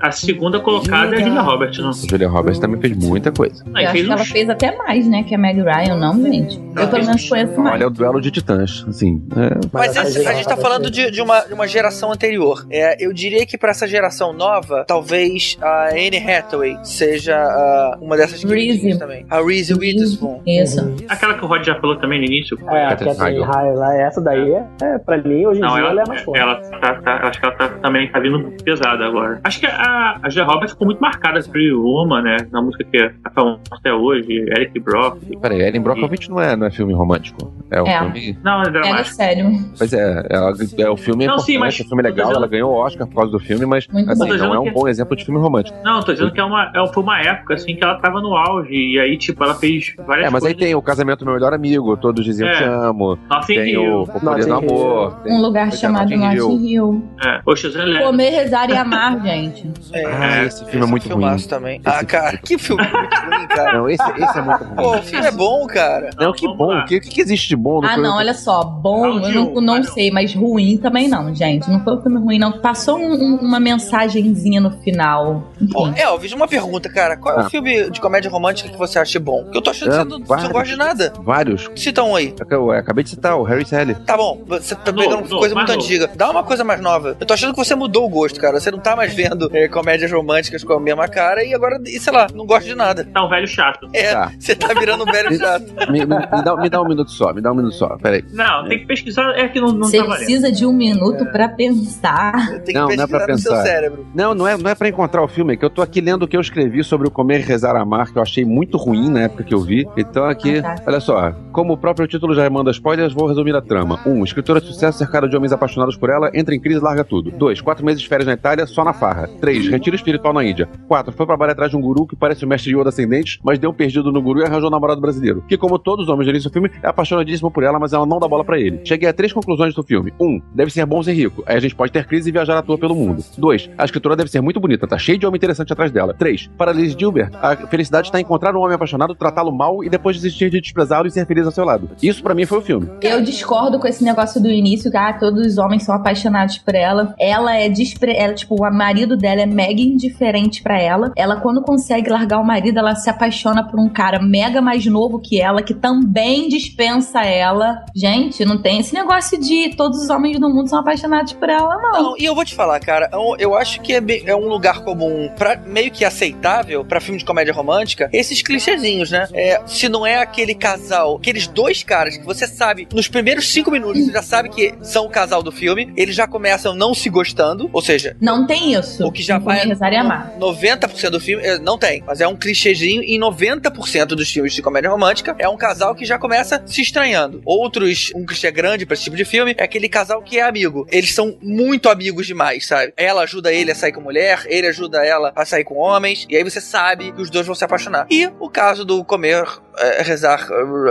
A segunda colocada é a Julia Roberts, não? A Julia Roberts também fez muita coisa. Eu acho que ela fez até mais, né? Que a Meg Ryan, não, gente? Eu pelo menos conheço mais. Olha, o duelo de titãs, assim. É. Mas esse, a gente tá falando de, de, uma, de uma geração anterior. É, eu diria que pra essa geração nova, talvez a Anne Hathaway seja a, uma dessas que também. A Reese Witherspoon. Isso. Aquela que o Rod já falou também no início. É, a Catherine Heigl. Essa daí, é. É, pra mim, hoje em não, dia, ela, ela é mais forte. Ela tá, tá, acho que ela tá, também tá vindo pesada agora. Acho que a A Julia Roberts ficou muito marcada Pretty Woman, né? Na música que é famosa até hoje, Eric Brock. Peraí, Ellen Brockovich não é, não é filme romântico. É um é. filme. Não, é dramático. É sério. Pois é, ela, é o filme não, sim, mas é um filme legal, dizendo... ela ganhou o Oscar por causa do filme, mas assim, não é um que... bom exemplo de filme romântico. Não, tô dizendo que é uma, é, foi uma época assim que ela tava no auge, e aí, tipo, ela fez várias coisas. É, mas coisas... aí tem O Casamento do Meu Melhor Amigo, Todos Diziam é. Te Amo. Nothing tem Hill. O Populino no Amor. Tem, um lugar chamado Notting Hill. É. Comer, rezar e amar, gente. É, ah, esse filme esse é muito ruim também. Esse ah, cara, que filme muito ruim, cara. Não, esse, esse é muito ruim. Pô, o filme é bom, cara. Não, que bom. O que, que existe de bom? No ah, filme? Não, olha só. Bom, não, eu não, não ah, sei, não. Mas ruim também não, gente. Não foi um filme ruim, não. Passou um, um, uma mensagenzinha no final. Pô, Elvis, uma pergunta, cara. Qual ah. é o filme de comédia romântica que você acha bom? Porque eu tô achando ah, que você vários, não gosta de nada. Vários. Cita um aí. Eu acabei de citar o Harry e Sally. Tá bom, você tá pegando no, coisa no, muito antiga. Dá uma coisa mais nova. Eu tô achando que você mudou o gosto, cara. Você não tá mais vendo... É, comédias românticas com a mesma cara e agora, e, sei lá, não gosto de nada. Tá um velho chato. É, você tá. tá virando um velho chato. me, me, me, dá, me dá um minuto só, me dá um minuto só, peraí. Não, tem que pesquisar, é que não, não tá valendo. Você precisa de um minuto é. pra pensar. Tem que não, pesquisar não é pra pensar. No seu cérebro. Não, não é, não é pra encontrar o filme, é que eu tô aqui lendo o que eu escrevi sobre o Comer, Rezar, Amar, que eu achei muito ruim na época que eu vi. Então aqui, ah, tá. olha só, como o próprio título já manda spoilers, vou resumir a trama. um. Escritora de sucesso cercada de homens apaixonados por ela, entra em crise e larga tudo. dois. Quatro meses de férias na Itália, só na farra. três. três. Retiro espiritual na Índia. quatro. Foi pra Bali atrás de um guru que parece o mestre Yoda ascendente, mas deu perdido no guru e arranjou um namorado brasileiro, que, como todos os homens do início do filme, é apaixonadíssimo por ela, mas ela não dá bola pra ele. Cheguei a três conclusões do filme. um. Deve ser bom ser rico. Aí a gente pode ter crise e viajar à toa pelo mundo. dois. A escritora deve ser muito bonita. Tá cheio de homem interessante atrás dela. três. Para Liz Gilbert, a felicidade está em encontrar um homem apaixonado, tratá-lo mal e depois desistir de desprezá-lo e ser feliz ao seu lado. Isso pra mim foi o filme. Eu discordo com esse negócio do início, que ah, todos os homens são apaixonados por ela. Ela é despre... ela, tipo, o marido dela é mega indiferente pra ela. Ela, quando consegue largar o marido, ela se apaixona por um cara mega mais novo que ela, que também dispensa ela. Gente, não tem esse negócio de todos os homens do mundo são apaixonados por ela, não. Não, e eu vou te falar, cara, eu, eu acho que é, bem, é um lugar comum, pra, meio que aceitável pra filme de comédia romântica, esses clichêzinhos, né? É, se não é aquele casal, aqueles dois caras que você sabe, nos primeiros cinco minutos, você já sabe que são o casal do filme, eles já começam não se gostando, ou seja... Não tem isso. O que já vai... noventa por cento do filme... Não tem, mas é um clichêzinho em noventa por cento dos filmes de comédia romântica, é um casal que já começa se estranhando. Outros, um clichê grande pra esse tipo de filme, é aquele casal que é amigo. Eles são muito amigos demais, sabe? Ela ajuda ele a sair com mulher, ele ajuda ela a sair com homens, e aí você sabe que os dois vão se apaixonar. E o caso do comer, é, rezar,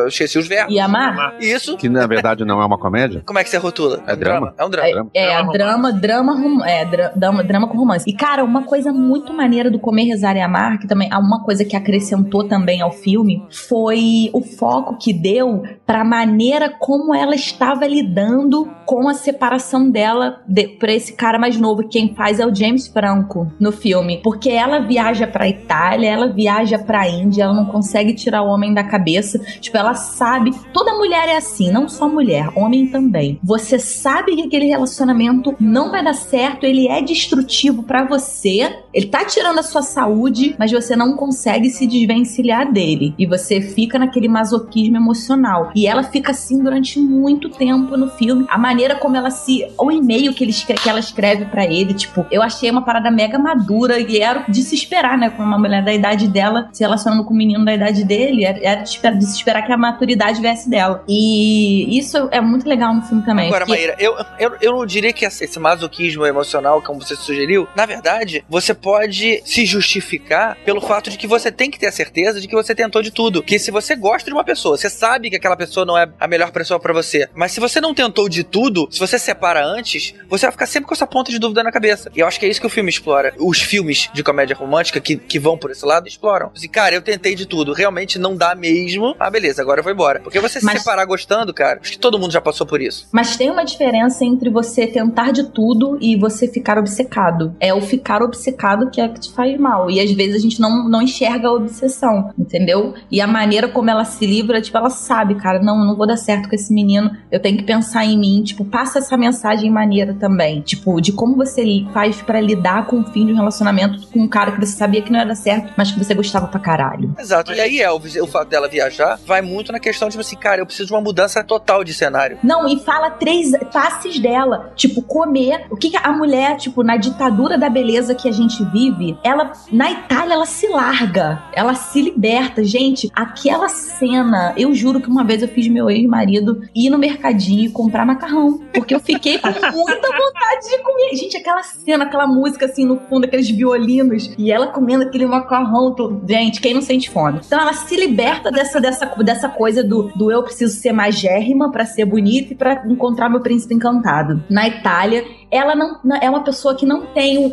esqueci os verbos. E amar. Isso. Que na verdade não é uma comédia. Como é que você rotula? É um drama. drama. É um drama. É, é, é drama, drama, rom... é, drama, drama com romance. E cara, uma coisa muito maneira do comer, rezar e amar, que também há uma coisa que acrescentou também ao filme, foi o foco que deu pra maneira como ela estava lidando com a separação dela de, pra esse cara mais novo. Quem faz é o James Franco no filme. Porque ela viaja pra Itália, ela viaja pra Índia, ela não consegue tirar o homem da cabeça. Tipo, ela sabe... Toda mulher é assim, não só mulher, homem também. Você sabe que aquele relacionamento não vai dar certo, ele é destrutivo pra você, ele tá tirando a sua saúde, mas você não consegue se desvencilhar dele. E você fica naquele masoquismo emocional. E ela fica assim durante muito tempo no filme. A maneira como ela se... O e-mail que, ele escreve, que ela escreve pra ele, tipo... Eu achei uma parada mega madura e era de se esperar, né? Com uma mulher da idade dela se relacionando com um menino da idade dele, era de se esperar que a maturidade viesse dela. E isso é muito legal no filme também. Agora, porque... Maíra, eu, eu, eu não diria que esse masoquismo emocional, como você sugeriu, na verdade, você pode se justificar pelo fato de que você tem que ter a certeza de que você tentou de tudo. Que se você gosta de uma pessoa, você sabe que aquela pessoa não é a melhor pessoa pra você, mas se você não tentou de tudo, se você separa antes, você vai ficar sempre com essa ponta de dúvida na cabeça. E eu acho que é isso que o filme explora. Os filmes de comédia romântica que, que vão por esse lado exploram. Assim, cara, eu tentei de tudo, realmente não dá mesmo. Ah, beleza, agora eu vou embora. Porque você se mas, separar gostando, cara, acho que todo mundo já passou por isso. Mas tem uma diferença entre você tentar de tudo e você ficar obcecado. É o ficar obcecado que é que te faz mal. E às vezes a gente não, não enxerga a obsessão, entendeu? E a maneira como ela se livra, tipo, ela sabe, cara, não, não vou dar certo com esse menino, eu tenho que pensar em mim. Tipo, passa essa mensagem maneira também. Tipo, de como você faz pra lidar com o fim de um relacionamento com um cara que você sabia que não ia dar certo, mas que você gostava pra caralho. Exato. E aí, Elvis, o fato dela viajar vai muito na questão de, tipo assim, cara, eu preciso de uma mudança total de cenário. Não, e fala três faces dela. Tipo, comer. O que, que a mulher, tipo, na ditadura da beleza que a gente vive, ela, na Itália, ela se larga. Ela se liberta. Gente, aquela cena, eu juro que uma vez eu fiz meu ex-marido ir no mercadinho e comprar macarrão. Porque eu fiquei com muita vontade de comer. Gente, aquela cena, aquela música, assim, no fundo, aqueles violinos. E ela comendo aquele macarrão todo. Gente, quem não sente fome? Então ela se liberta dessa, dessa, dessa coisa do, do eu preciso ser magérrima pra ser bonita e pra encontrar meu príncipe encantado. Na Itália, ela não, é uma pessoa que não tem um,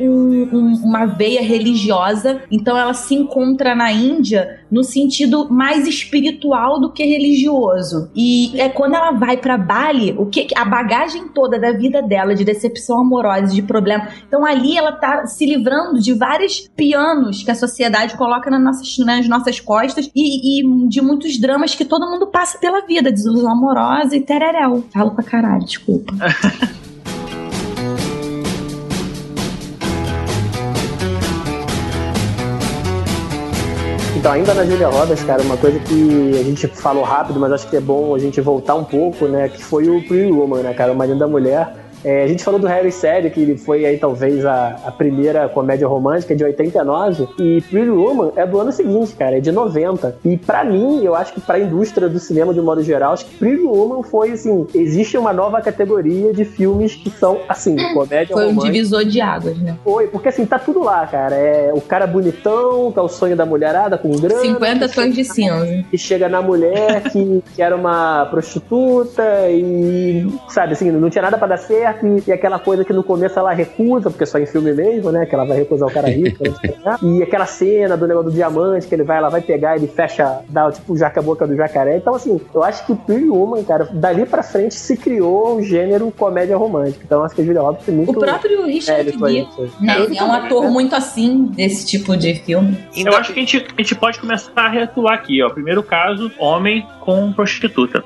um, uma veia religiosa, então ela se encontra na Índia no sentido mais espiritual do que religioso. E é quando ela vai pra Bali, o que, a bagagem toda da vida dela, de decepção amorosa, de problema. Então ali ela tá se livrando de vários pianos que a sociedade coloca nas nossas, nas nossas costas e, e de muitos dramas que todo mundo passa pela vida, desilusão amorosa e tereréu. Falo pra caralho, desculpa. Então, ainda na Júlia Roberts, cara, uma coisa que a gente falou rápido, mas acho que é bom a gente voltar um pouco, né, que foi o Pretty Woman, né, cara, o marido da mulher. É, a gente falou do Harry Sally, que ele foi aí talvez a, a primeira comédia romântica de oitenta e nove, e Pretty Woman é do ano seguinte, cara, é de noventa. E pra mim, eu acho que pra indústria do cinema de um modo geral, acho que Pretty Woman foi assim, existe uma nova categoria de filmes que são assim, comédia foi romântica. Foi um divisor de águas, né? Foi, porque assim, tá tudo lá, cara. É o cara bonitão, tá o sonho da mulherada com grana. cinquenta tons de cinza. Que chega na mulher que, que era uma prostituta e, sabe, assim, não tinha nada pra dar certo. E aquela coisa que no começo ela recusa, porque só em filme mesmo, né? Que ela vai recusar o cara rico. E aquela cena do negócio do diamante, que ele vai, ela vai pegar, ele fecha, dá tipo jaca a boca do jacaré. Então, assim, eu acho que Pretty Woman, cara, dali pra frente se criou um gênero comédia romântica. Então, acho que a Julia Roberts é muito. O próprio Richard Gere, né? Ele é um ator muito assim, desse tipo de filme. Eu acho que a gente, a gente pode começar a reatuar aqui, ó. Primeiro caso, homem com prostituta.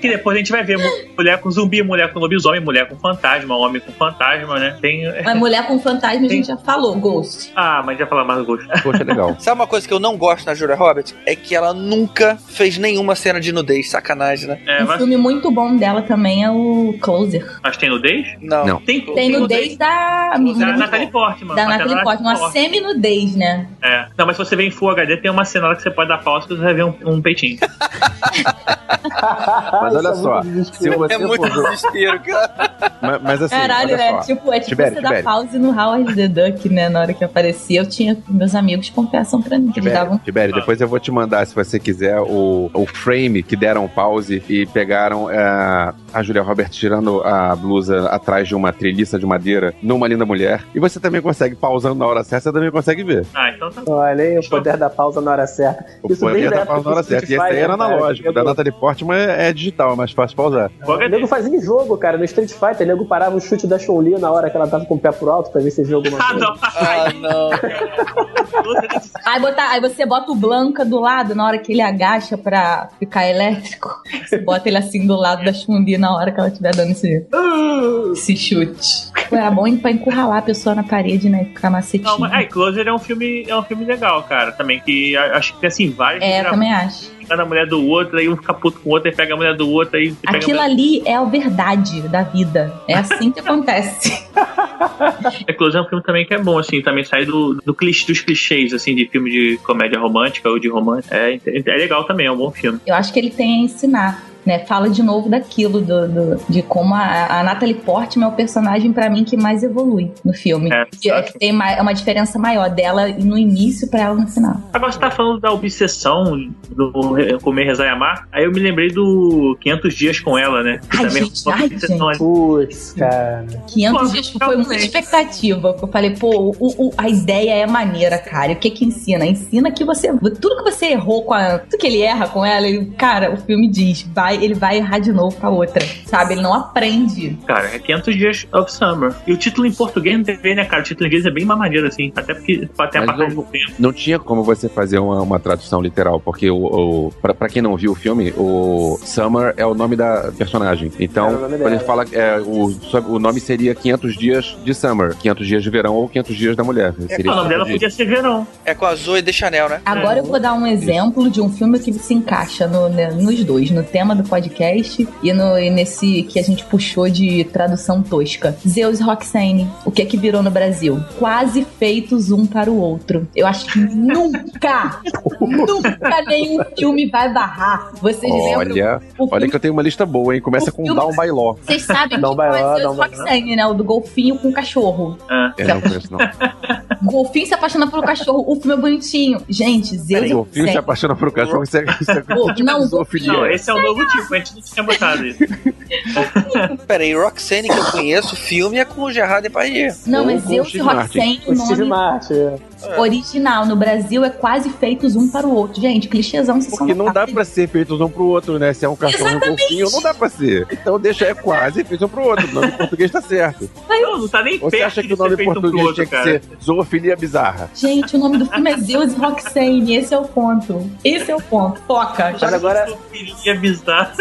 Que depois a gente vai ver mulher com zumbi, mulher com lobisomem, mulher com fantasma, homem com fantasma, né? Tem... Mas mulher com fantasma tem... a gente já falou, Ghost. Ah, mas já falar mais do Ghost. Ghost é legal. Sabe uma coisa que eu não gosto na Julia Roberts? É que ela nunca fez nenhuma cena de nudez, sacanagem, né? É, um mas... filme muito bom dela também é o Closer. Mas tem nudez? Não. não. Tem, tem, tem nudez, nudez da... Da Natalie Portman. Da Natalie Portman, uma semi-nudez, né? É. Não, mas se você vem em Full H D, tem uma cena lá que você pode dar pausa que você vai ver um, um peitinho. Mas olha só, se você é muito for... desespero, cara. Mas, mas assim, caralho, né? Tipo, é tipo Tibério, você Tibério. Dá pause no Howard the Duck, né? Na hora que aparecia, eu tinha meus amigos confessam pra mim que Tibério, eles davam... Tibério, depois eu vou te mandar, se você quiser, o, o frame que deram pause e pegaram a, a Julia Roberts tirando a blusa atrás de uma treliça de madeira numa linda mulher. E você também consegue, pausando na hora certa, você também consegue ver. Ah, então tá. Olha aí, o poder da pausa na hora certa. O Isso poder da pausa na hora certa. E essa aí era analógico, é da Natalie Portman é digital, mas fácil pausar. O nego fazia em jogo, cara. No Street Fighter, o nego parava o chute da Chun-Li na hora que ela tava com o pé por alto pra ver se jogo alguma coisa. Ah, não. aí, botar, aí você bota o Blanca do lado na hora que ele agacha pra ficar elétrico. Você bota ele assim do lado da Chun-Li na hora que ela estiver dando esse, esse chute. Era bom pra encurralar a pessoa na parede, né? Ficar macetinho. Não, mas aí, Closer é um filme, é um filme legal, cara. Também que acho que tem assim vários. É, eu também acho. Na mulher do outro, aí um fica puto com o outro, aí pega a mulher do outro, aí... Aquilo mulher... ali é a verdade da vida. É assim que acontece. É, Close é um filme também que é bom, assim, também sai do, do clichê, dos clichês, assim, de filme de comédia romântica ou de romance. É, é legal também, é um bom filme. Eu acho que ele tem a ensinar, né? Fala de novo daquilo, do, do, de como a, a Natalie Portman é o personagem pra mim que mais evolui no filme. É, que, é que tem uma, uma diferença maior dela no início pra ela no final. Agora você tá falando da obsessão do comer, rezar e amar, aí eu me lembrei do quinhentos dias com ela, né? Que ai, também gente, ai, gente. Putz, cara. quinhentos dias foi muita expectativa. Eu falei, pô, o, o, a ideia é maneira, cara. E o que que ensina? Ensina que você... Tudo que você errou com a... Tudo que ele erra com ela, ele, cara, o filme diz, vai ele vai errar de novo pra outra, sabe? Ele não aprende. Cara, é quinhentos dias of Summer. E o título em português não tem bem, né, cara? O título em inglês é bem mamadeiro, assim. Até porque... Até a não, do tempo. Não tinha como você fazer uma, uma tradução literal, porque o... o pra, pra quem não viu o filme, o Summer é o nome da personagem. Então, é quando ele fala... É, o, o nome seria quinhentos dias de Summer. quinhentos dias de verão ou quinhentos dias da mulher. É, seria o nome dela podia ser verão. É com a Zoe de Chanel, né? Agora é. Eu vou dar um exemplo de um filme que se encaixa no, né, nos dois. No tema do podcast e, no, e nesse que a gente puxou de tradução tosca. Zeus e Roxane, o que é que virou no Brasil? Quase feitos um para o outro. Eu acho que nunca nunca nenhum filme vai barrar. Vocês olha, lembram? O olha filme, que eu tenho uma lista boa, hein? Começa o com filme, Down by Law. Vocês sabem que é Zeus e Roxane, né? O do golfinho com o cachorro. Ah. Eu não conheço, não. Golfinho se apaixona pelo cachorro. O filme é bonitinho. Gente, Zeus e Roxane. Golfinho se apaixona pelo cachorro. Isso é, isso é oh, tipo não, não, esse é o novo tipo, a gente não tinha botado isso. Peraí, Roxane que eu conheço, o filme é com o Gerard Butler. Não, mas eu e Roxane, o nome Martin, é. Original no Brasil é quase feitos um para o outro. Gente, clichêzão, vocês são porque não dá pra ser feitos um para o outro, né? Se é um cachorro e um golfinho, não dá pra ser. Então deixa, é quase feitos um para o outro. O nome em português tá certo. Não, não tá nem perto. Você acha que o nome em português um tinha outro, que cara. Ser zoofilia bizarra? Gente, o nome do filme é Zeus e Roxane. Esse é o ponto. Esse é o ponto. Foca. Mas agora... Zoofilia bizarra.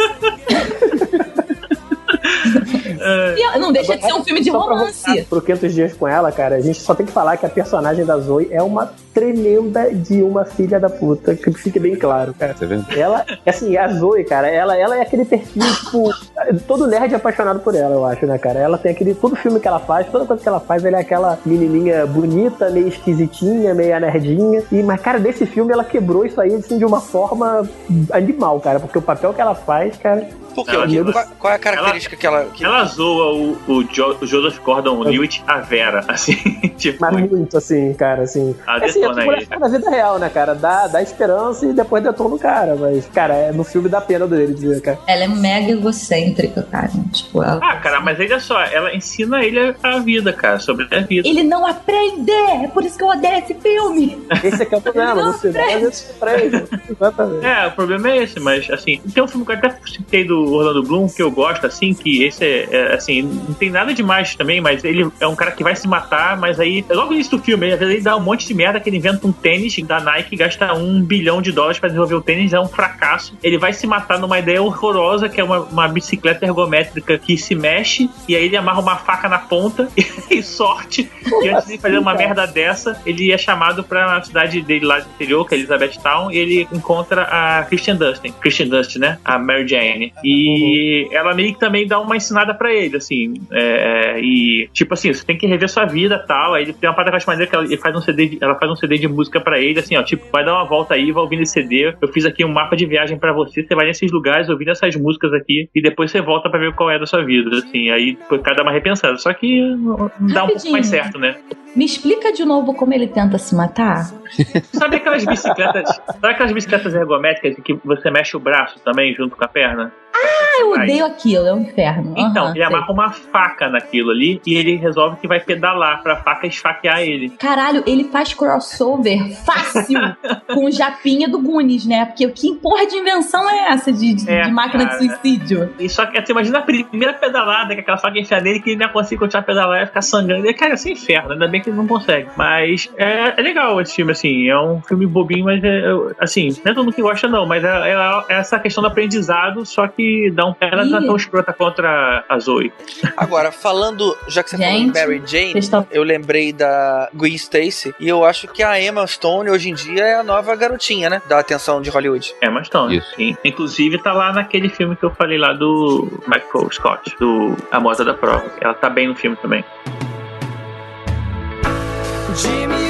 É. Não deixa de ser um filme de romance. Pro quinhentos dias com ela, cara, a gente só tem que falar que a personagem da Zoe é uma tremenda de uma filha da puta, que fique bem claro, cara. Você vê? Ela, assim, a Zoe, cara, ela, ela é aquele perfil, tipo, todo nerd é apaixonado por ela, eu acho, né, cara? Ela tem aquele, todo filme que ela faz, toda coisa que ela faz, ela é aquela menininha bonita, meio esquisitinha, meio nerdinha, e, mas, cara, desse filme ela quebrou isso aí, assim, de uma forma animal, cara, porque o papel que ela faz, cara... Por quê? Ela, qual, qual é a característica ela, que ela... Que... Ela zoa o, o, jo, o Joseph Gordon-Levitt, a Vera, assim, tipo... Mas muito, assim, cara, assim... A assim, detona ele. Na vida real, né, cara? Dá, dá esperança e depois detona o cara, mas, cara, é no filme dá pena dele dizer, cara. Ela é mega egocêntrica, cara, tipo, ela... Ah, cara, mas olha só, ela ensina ele a vida, cara, sobre a vida. Ele não aprende! É por isso que eu odeio esse filme! Esse aqui é o problema, no final a gente aprende. Exatamente. É, o problema é esse, mas, assim, tem um filme que eu até citei do Orlando Bloom, que eu gosto, assim, que esse é, é, assim, não tem nada demais também, mas ele é um cara que vai se matar, mas aí, logo no início do filme, às vezes ele dá um monte de merda, que ele inventa um tênis da Nike, gasta um bilhão de dólares pra desenvolver o tênis, é um fracasso. Ele vai se matar numa ideia horrorosa, que é uma, uma bicicleta ergométrica que se mexe, e aí ele amarra uma faca na ponta, e sorte, que antes de fazer uma merda dessa, ele é chamado pra cidade dele lá do interior, que é Elizabethtown, e ele encontra a Kristen Dunst, Kristen Dunst, né? A Mary Jane. E E uhum. ela meio que também dá uma ensinada pra ele, assim, é, e tipo assim, você tem que rever sua vida e tal. Aí ele tem uma parada que maneira que ela faz um C D de, ela faz um C D de música pra ele, assim, ó, tipo, vai dar uma volta aí, vai ouvindo esse C D, eu fiz aqui um mapa de viagem pra você, você vai nesses lugares ouvindo essas músicas aqui, e depois você volta pra ver qual é da sua vida, assim, aí cada dá uma repensada, só que rapidinho, dá um pouco mais certo, né? Me explica de novo como ele tenta se matar? Sabe aquelas bicicletas, sabe aquelas bicicletas ergométricas que você mexe o braço também junto com a perna? Ah, eu odeio aquilo, é um inferno. Então, uhum, ele amarra uma faca naquilo ali e ele resolve que vai pedalar pra faca esfaquear ele. Caralho, ele faz crossover fácil com o Japinha do Goonies, né? Porque que porra de invenção é essa de, de, é, de máquina, cara, de suicídio? E só que você imagina a primeira pedalada que aquela faca enfiar nele, que ele não consegue continuar a pedalar e vai ficar sangrando. E, cara, isso é inferno, ainda bem que ele não consegue. Mas é, é legal esse filme, assim. É um filme bobinho, mas é, assim, não é todo mundo que gosta, não, mas é, é, é essa questão do aprendizado, só que dá um... Ela não é tão escrota contra a Zoe. Agora, falando, já que você falou de Mary Jane, estão... eu lembrei da Gwen Stacy, e eu acho que a Emma Stone hoje em dia é a nova garotinha, né? Da atenção de Hollywood. Emma Stone. Isso. Sim. Inclusive, tá lá naquele filme que eu falei lá do Michael Scott, do A Moda da Prova. Ela tá bem no filme também. Jimmy.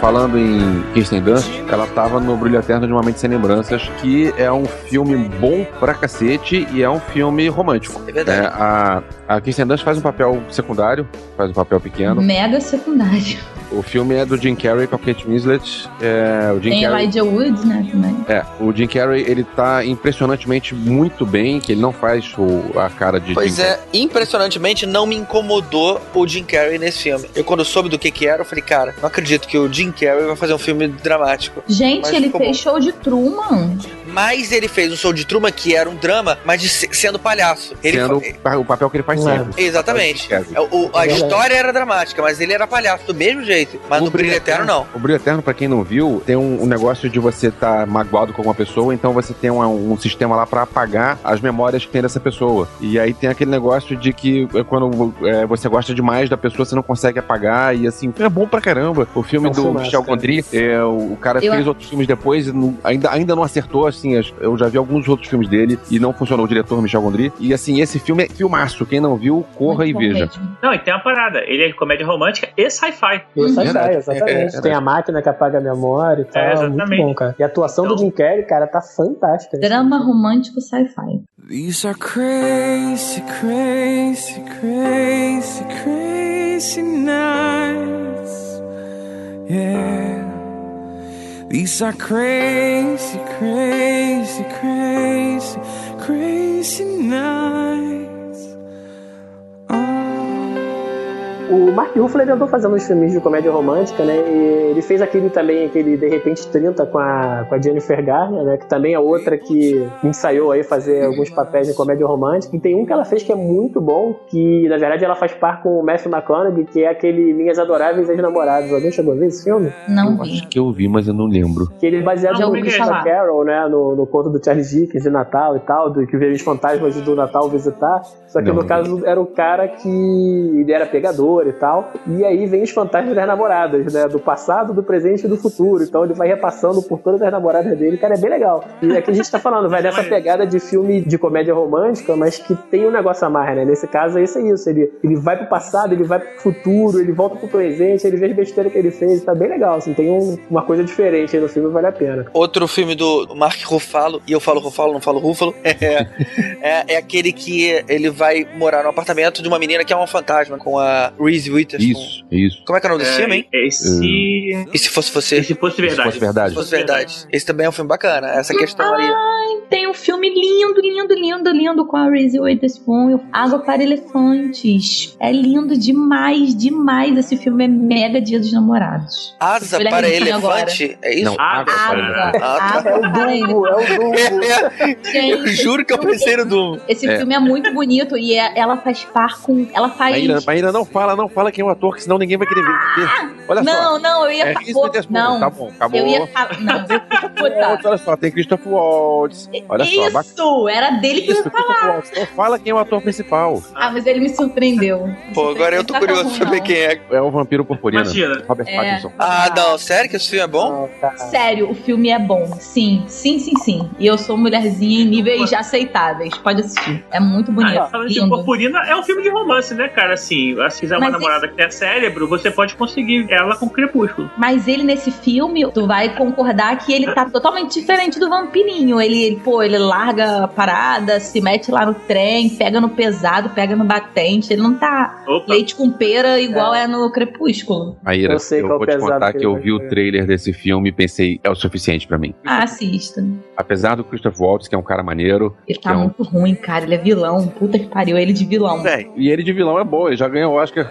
Falando em Kirsten Dunst, ela tava no Brilho Eterno de Uma Mente Sem Lembranças, que é um filme bom pra cacete e é um filme romântico. É verdade. É, a, a Kirsten Dunst faz um papel secundário, faz um papel pequeno. Mega secundário. O filme é do Jim Carrey com a Kate Winslet. É, o Jim Tem Carrey... Elijah Wood, né, também. É, o Jim Carrey, ele tá impressionantemente muito bem, que ele não faz o, a cara de pois Jim é, Carrey. Impressionantemente não me incomodou o Jim Carrey nesse filme. Eu, quando soube do que que era, eu falei, cara, não acredito que o Jim Carrey vai fazer um filme dramático. Gente, mas ele fez show de Truman. Mas ele fez um show de Truman que era um drama, mas de, sendo palhaço. Ele sendo fa... o papel que ele faz sempre. Exatamente. O, a história era dramática, mas ele era palhaço do mesmo jeito. Mas o no Brilho Eterno, não. O Brilho Eterno, pra quem não viu, tem um, um negócio de você estar tá magoado com alguma pessoa, então você tem um, um sistema lá pra apagar as memórias que tem dessa pessoa. E aí tem aquele negócio de que quando é, você gosta demais da pessoa, você não consegue apagar, e assim, é bom pra caramba. O filme não do Michel Gondry, é, o cara eu... fez outros filmes depois e não, ainda, ainda não acertou, assim, eu já vi alguns outros filmes dele e não funcionou, o diretor Michel Gondry. E assim, esse filme é filmaço, quem não viu, corra muito e veja. Mesmo. Não, e tem uma parada, ele é comédia romântica e sci-fi. Sai, exatamente. É, é, tem a máquina que apaga a memória e tal. É, muito bom, cara. E a atuação então... do Jim Carrey, cara, tá fantástica. Drama romântico sci-fi. These are crazy, crazy, crazy, crazy nights. Yeah. These are crazy, crazy, crazy, crazy nights. Oh. O o Mark Ruffalo ele andou fazendo uns filmes de comédia romântica, né? E ele fez aquele também, aquele De Repente trinta com a, com a Jennifer Garner, né? Que também é outra que ensaiou aí fazer alguns papéis de comédia romântica. E tem um que ela fez que é muito bom, que na verdade ela faz par com o Matthew McConaughey, que é aquele Minhas Adoráveis Ex-Namoradas. Alguém chegou a ver esse filme? Não eu vi. Acho que eu vi, mas eu não lembro. Que ele é baseado não, no Christopher Carol, né? No, no conto do Charles Dickens de Natal e tal, do que veio os fantasmas do Natal visitar. Só que não, no caso era um cara que ele era pegador e tal. E aí vem os fantasmas das namoradas, né? Do passado, do presente e do futuro. Então ele vai repassando por todas as namoradas dele. Cara, é bem legal. E aqui a gente tá falando, vai dessa pegada de filme de comédia romântica, mas que tem um negócio a mais, né? Nesse caso é isso, é isso. Ele, ele vai pro passado, ele vai pro futuro, ele volta pro presente, ele vê as besteiras que ele fez. Tá bem legal, assim. Tem um, uma coisa diferente aí no filme, vale a pena. Outro filme do Mark Ruffalo, e eu falo Ruffalo, não falo Ruffalo, é, é, é aquele que ele vai morar no apartamento de uma menina que é uma fantasma, com a Reese Witherspoon. Isso, isso. Como é que é o nome desse é, filme, hein? Esse... E Se Fosse Você? E Se Fosse Verdade. Se Fosse Verdade. Se Fosse Verdade. Esse também é um filme bacana, essa questão ali. Ai, tem um filme lindo, lindo, lindo, lindo com a Reese Witherspoon, Água para Elefantes. É lindo demais, demais. Esse filme é mega Dia dos Namorados. Asa para Elefante? É isso? Não, água para elefante. É o Dumbo, é o Dumbo. Eu juro que eu pensei no Dumbo. Esse filme é muito bonito e ela faz par com... Ela faz... Maíra, Maíra, não fala, não fala quem é o ator, que senão ninguém vai querer ver. Olha não, só. Não, não, eu ia... É Christopher Waltz. Não, tá bom, acabou. Eu ia falar... Não, Waltz, olha só, tem Christopher Waltz. Olha isso, só, bacana. Era dele que eu ia falar. Waltz, não fala quem é o ator principal. Ah, mas ele me surpreendeu. Me Pô, surpreendeu. Agora eu tô curioso pra saber quem é. É o Vampiro Purpurina. Imagina. Robert é. Pattinson. Ah, não, sério que esse filme é bom? Ah, tá. Sério, o filme é bom. Sim, sim, sim, sim. E eu sou mulherzinha em níveis aceitáveis. Pode assistir. É muito bonito. Ah, falando de Purpurina, é um filme de romance, né, cara? Assim, se quiser uma mas namorada esse... que é cérebro, você pode conseguir ela com Crepúsculo. Mas ele, nesse filme, tu vai concordar que ele tá totalmente diferente do vampirinho. Ele, pô, ele larga a parada, se mete lá no trem, pega no pesado, pega no batente. Ele não tá Opa. leite com pera igual é, é no Crepúsculo. Aí, eu, eu vou te contar que, que eu vi o trailer desse filme e pensei, é o suficiente pra mim. Ah, assista. Apesar do Christopher Waltz, que é um cara maneiro. Ele tá é um... muito ruim, cara. Ele é vilão. Puta que pariu, ele de vilão. É, e ele de vilão é bom, ele já ganhou Oscar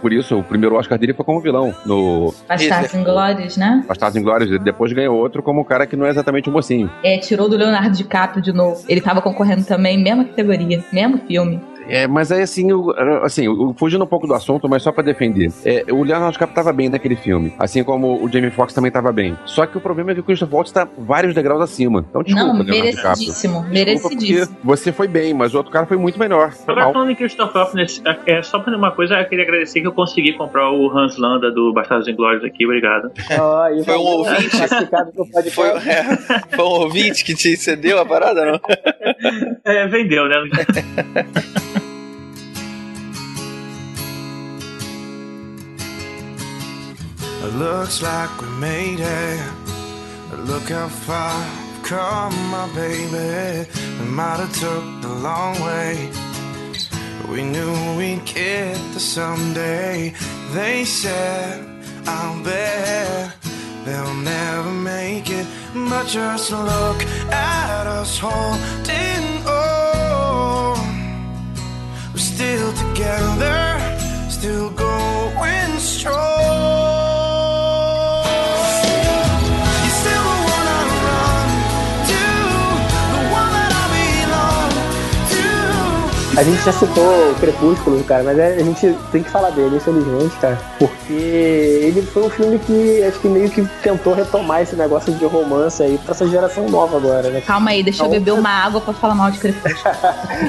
por isso. O primeiro Oscar dele foi como vilão no... Bastardos Inglórios, né? Bastardos Inglórios, ele depois ganhou outro como um cara que não é exatamente um mocinho. É, tirou do Leonardo DiCaprio de novo. Ele tava concorrendo também, mesma categoria, mesmo filme. É, mas aí assim, eu, assim eu, fugindo um pouco do assunto, mas só pra defender, é, o Leonardo DiCaprio tava bem naquele filme, assim como o Jamie Foxx também tava bem, só que o problema é que o Christopher Waltz tá vários degraus acima, então desculpa. Não, merecidíssimo, merecidíssimo. Você foi bem, mas o outro cara foi muito melhor. Agora falando em Christopher Waltz, é, só pra uma coisa, eu queria agradecer que eu consegui comprar o Hans Landa do Bastardos Inglórios aqui, obrigado. Ah, foi um ouvinte foi, é, foi um ouvinte que te cedeu a parada, não? É, vendeu, né? It looks like we made it. Look how far I've come, my baby. We might have took the long way. We knew we'd get there someday. They said, I'll bet they'll never make it. But just look at us holding on. We're still together, still going strong. A gente já citou o Crepúsculo, cara, mas a gente tem que falar dele, infelizmente, cara, porque ele foi um filme que acho que meio que tentou retomar esse negócio de romance aí pra essa geração nova agora, né? Calma aí, deixa na eu onda... beber uma água pra falar mal de Crepúsculo.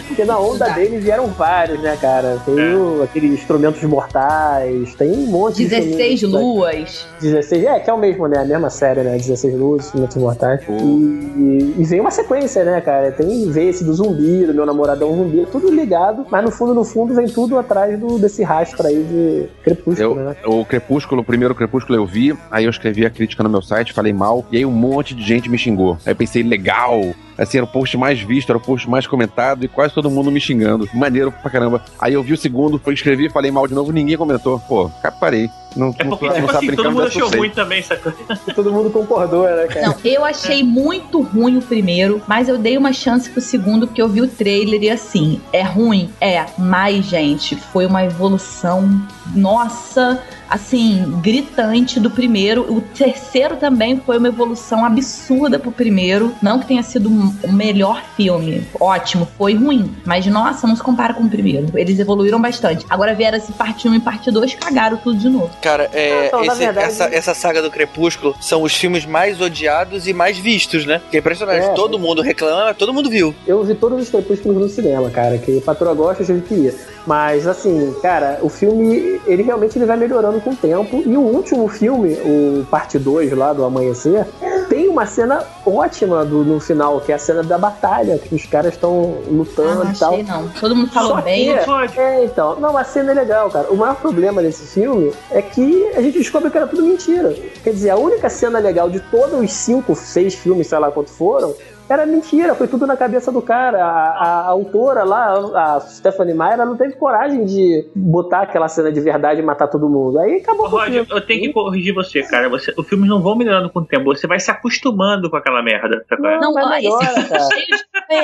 Porque na onda dele vieram vários, né, cara? Tem o, aqueles Instrumentos Mortais, tem um monte de dezesseis Luas. dezesseis, é, que é o mesmo, né? A mesma série, né? dezesseis Luas, Instrumentos Mortais. Oh. E, e vem uma sequência, né, cara? Tem esse do zumbi, do Meu Namorado é um Zumbi, tudo ligado, mas no fundo, no fundo, vem tudo atrás do, desse rastro aí de Crepúsculo, eu, né? O Crepúsculo, o primeiro Crepúsculo eu vi, aí eu escrevi a crítica no meu site, falei mal, e aí um monte de gente me xingou. Aí eu pensei, legal, Assim, era o post mais visto, era o post mais comentado e quase todo mundo me xingando. Maneiro pra caramba. Aí eu vi o segundo, foi escrever, falei mal de novo, ninguém comentou. Pô, parei. Não, é porque, não, tipo não assim, todo mundo achou ruim também, sacou? Todo mundo concordou, né, cara? Não, eu achei muito ruim o primeiro, mas eu dei uma chance pro segundo, porque eu vi o trailer e assim, é ruim? É, mas, gente, foi uma evolução, nossa, assim, gritante do primeiro. O terceiro também foi uma evolução absurda pro primeiro. Não que tenha sido o melhor filme, ótimo, foi ruim, mas, nossa, não se compara com o primeiro. Eles evoluíram bastante. Agora vieram assim, parte um e parte dois, cagaram tudo de novo. Cara, é, ah, esse, verdade, essa, essa saga do Crepúsculo são os filmes mais odiados e mais vistos, né? Que é impressionante. É, todo mundo reclama, todo mundo viu. Eu vi todos os Crepúsculos no cinema, cara. Que patroa gosta, a gente queria. Mas, assim, cara, o filme, ele realmente ele vai melhorando com o tempo. E o último filme, o parte dois lá do Amanhecer, tem uma cena ótima do, no final, que é a cena da batalha, que os caras estão lutando ah, não e tal. Achei, não. Todo mundo falou só bem. Que, é, então. Não, a cena é legal, cara. O maior problema desse filme é que a gente descobre que era tudo mentira. Quer dizer, a única cena legal de todos os cinco, seis filmes, sei lá quanto foram, era mentira, foi tudo na cabeça do cara. A, a, a autora lá, a Stephenie Meyer, ela não teve coragem de botar aquela cena de verdade e matar todo mundo. Aí acabou. Roger, eu tenho que corrigir você, cara. Você, os filmes não vão melhorando com o tempo. Você vai se acostumando com aquela merda. Tá? Não, não é melhor, esse cara. Cheio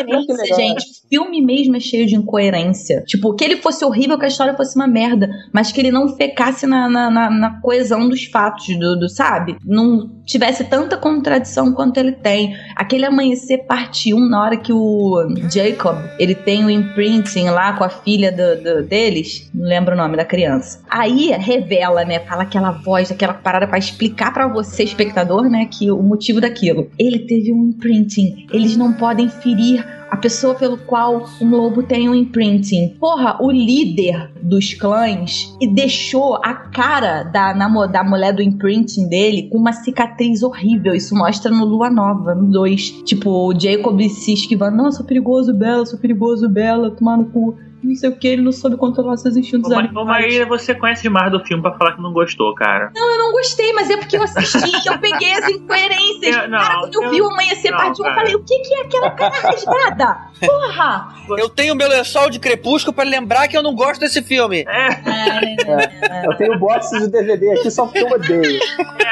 de incoerência, gente. O filme mesmo é cheio de incoerência. Tipo, que ele fosse horrível, que a história fosse uma merda, mas que ele não fecasse na, na, na, na coesão dos fatos, do, do, sabe? Não tivesse tanta contradição quanto ele tem. Aquele Amanhecer parte um, na hora que o Jacob, ele tem o imprinting lá com a filha do, do, deles, não lembro o nome da criança, aí revela, né, fala aquela voz, aquela parada pra explicar pra você, espectador, né, que o motivo daquilo, ele teve um imprinting, eles não podem ferir a pessoa pelo qual um lobo tem um imprinting. Porra, o líder dos clãs e deixou a cara da, na, da mulher do imprinting dele com uma cicatriz horrível. Isso mostra no Lua Nova, no dois. Tipo, o Jacob se esquivando. Não, eu sou perigoso, Bela, sou perigoso, Bela, tomar no cu. Não sei o que, ele não soube controlar seus instintos animais. Ô, Maíra, você conhece mais do filme pra falar que não gostou, cara. Não, eu não gostei, mas é porque eu assisti, eu peguei as incoerências. Eu, não, cara, quando eu, eu vi o Amanhecer Parte um, eu falei, o que, que é aquela cara rasgada? Porra! Eu tenho meu lençol de Crepúsculo pra lembrar que eu não gosto desse filme. É. É, é, é. Eu tenho box do D V D aqui só porque eu odeio.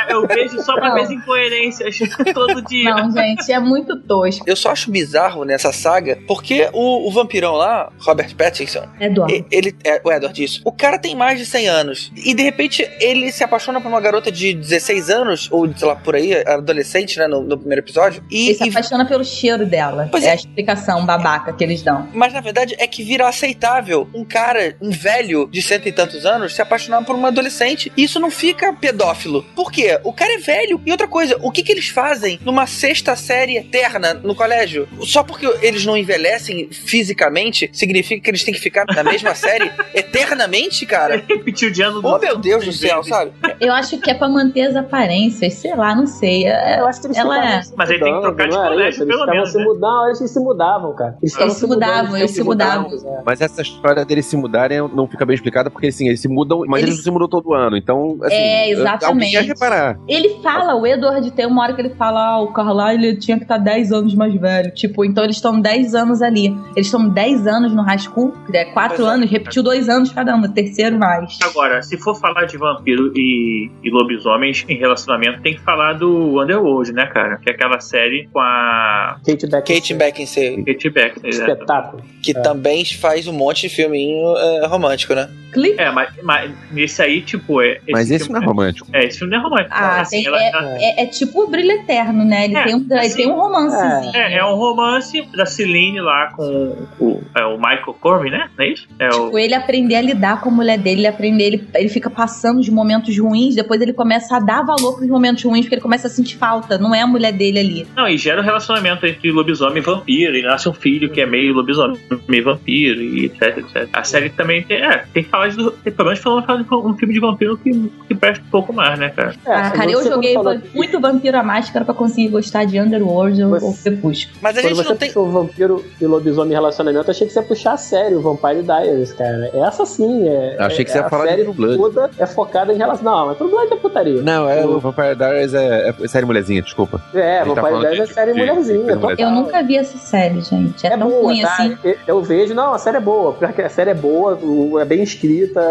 É, eu vejo só pra ver as incoerências todo dia. Não, gente, é muito tosco. Eu só acho bizarro nessa saga, porque o, o vampirão lá, Robert Pattinson, Edward. Ele, é, o Edward, isso. O cara tem mais de cem anos. E, de repente, ele se apaixona por uma garota de dezesseis anos, ou, sei lá, por aí, adolescente, né, no, no primeiro episódio. E, ele se e... apaixona pelo cheiro dela. Pois é, é a explicação babaca que eles dão. Mas, na verdade, é que vira aceitável um cara, um velho de cento e tantos anos, se apaixonar por uma adolescente. E isso não fica pedófilo. Por quê? O cara é velho. E outra coisa, o que que eles fazem numa sexta série eterna no colégio? Só porque eles não envelhecem fisicamente, significa que eles têm que ficar na mesma série eternamente, cara? Repetiu de ano. Oh, meu Deus do céu, sabe? Eu acho que é pra manter as aparências, sei lá, não sei. Eu acho que eles ela é. Mas aí tem que trocar de colégio, pelo menos. Não, eles se mudavam, cara. Eles, eles se mudavam, eles se mudavam. mudavam. Mas essa história deles se mudarem não fica bem explicada, porque assim, eles se mudam, mas eles, eles não se mudam todo ano, então, assim... É, exatamente. Eu, eu reparar. Ele fala, o Edward tem uma hora que ele fala, ah, o Carlyle tinha que estar dez anos mais velho, tipo, então eles estão dez anos ali. Eles estão dez anos no high school, quatro anos, repetiu dois anos cada um, terceiro mais. Agora, se for falar de vampiro e, e lobisomens em relacionamento, tem que falar do Underworld, né, cara? Que é aquela série com a... Kate Beckinsale. Kate Beckinsale. Espetáculo. Que é. Também faz um monte de filminho é, romântico, né? Clip. É, mas, mas esse aí, tipo... É, esse mas esse filme, não é romântico. É, esse filme não é romântico. Ah, assim, tem, ela, é, ela... É, é tipo o Brilho Eterno, né? Ele é, tem um, assim, tem um romancezinho. É, é um romance da Celine lá com o, é, o Michael Corby, né? Não é isso? É tipo, o... ele aprender a lidar com a mulher dele, ele aprender, ele, ele fica passando de momentos ruins, depois ele começa a dar valor pros momentos ruins, porque ele começa a sentir falta, não é a mulher dele ali. Não, e gera um relacionamento entre lobisomem e vampiro, e nasce um filho que é meio lobisomem e vampiro, e etc, et cetera. A série também tem, é, tem que falar do, tem pelo menos falar de um filme de vampiro que, que presta um pouco mais, né, cara? É, ah, cara, eu joguei muito Vampiro à Máscara pra conseguir gostar de Underworld ou Crepúsculo. Mas a gente quando você não tem... o vampiro e lobisomem em relacionamento, achei que você ia puxar a série, o Vampire Diaries, cara. Essa sim, é... Achei que você ia é, falar de True Blood. A série toda é focada em relação... Não, mas True Blood é putaria. Não, é, o Vampire Diaries é, é série mulherzinha, desculpa. É, Vampire tá Diaries de, é série de, mulherzinha. De, de eu nunca vi essa série, gente. É, é tão boa, ruim tá? assim. Eu, eu vejo... Não, a série é boa. Porque a série é boa, é bem escrita,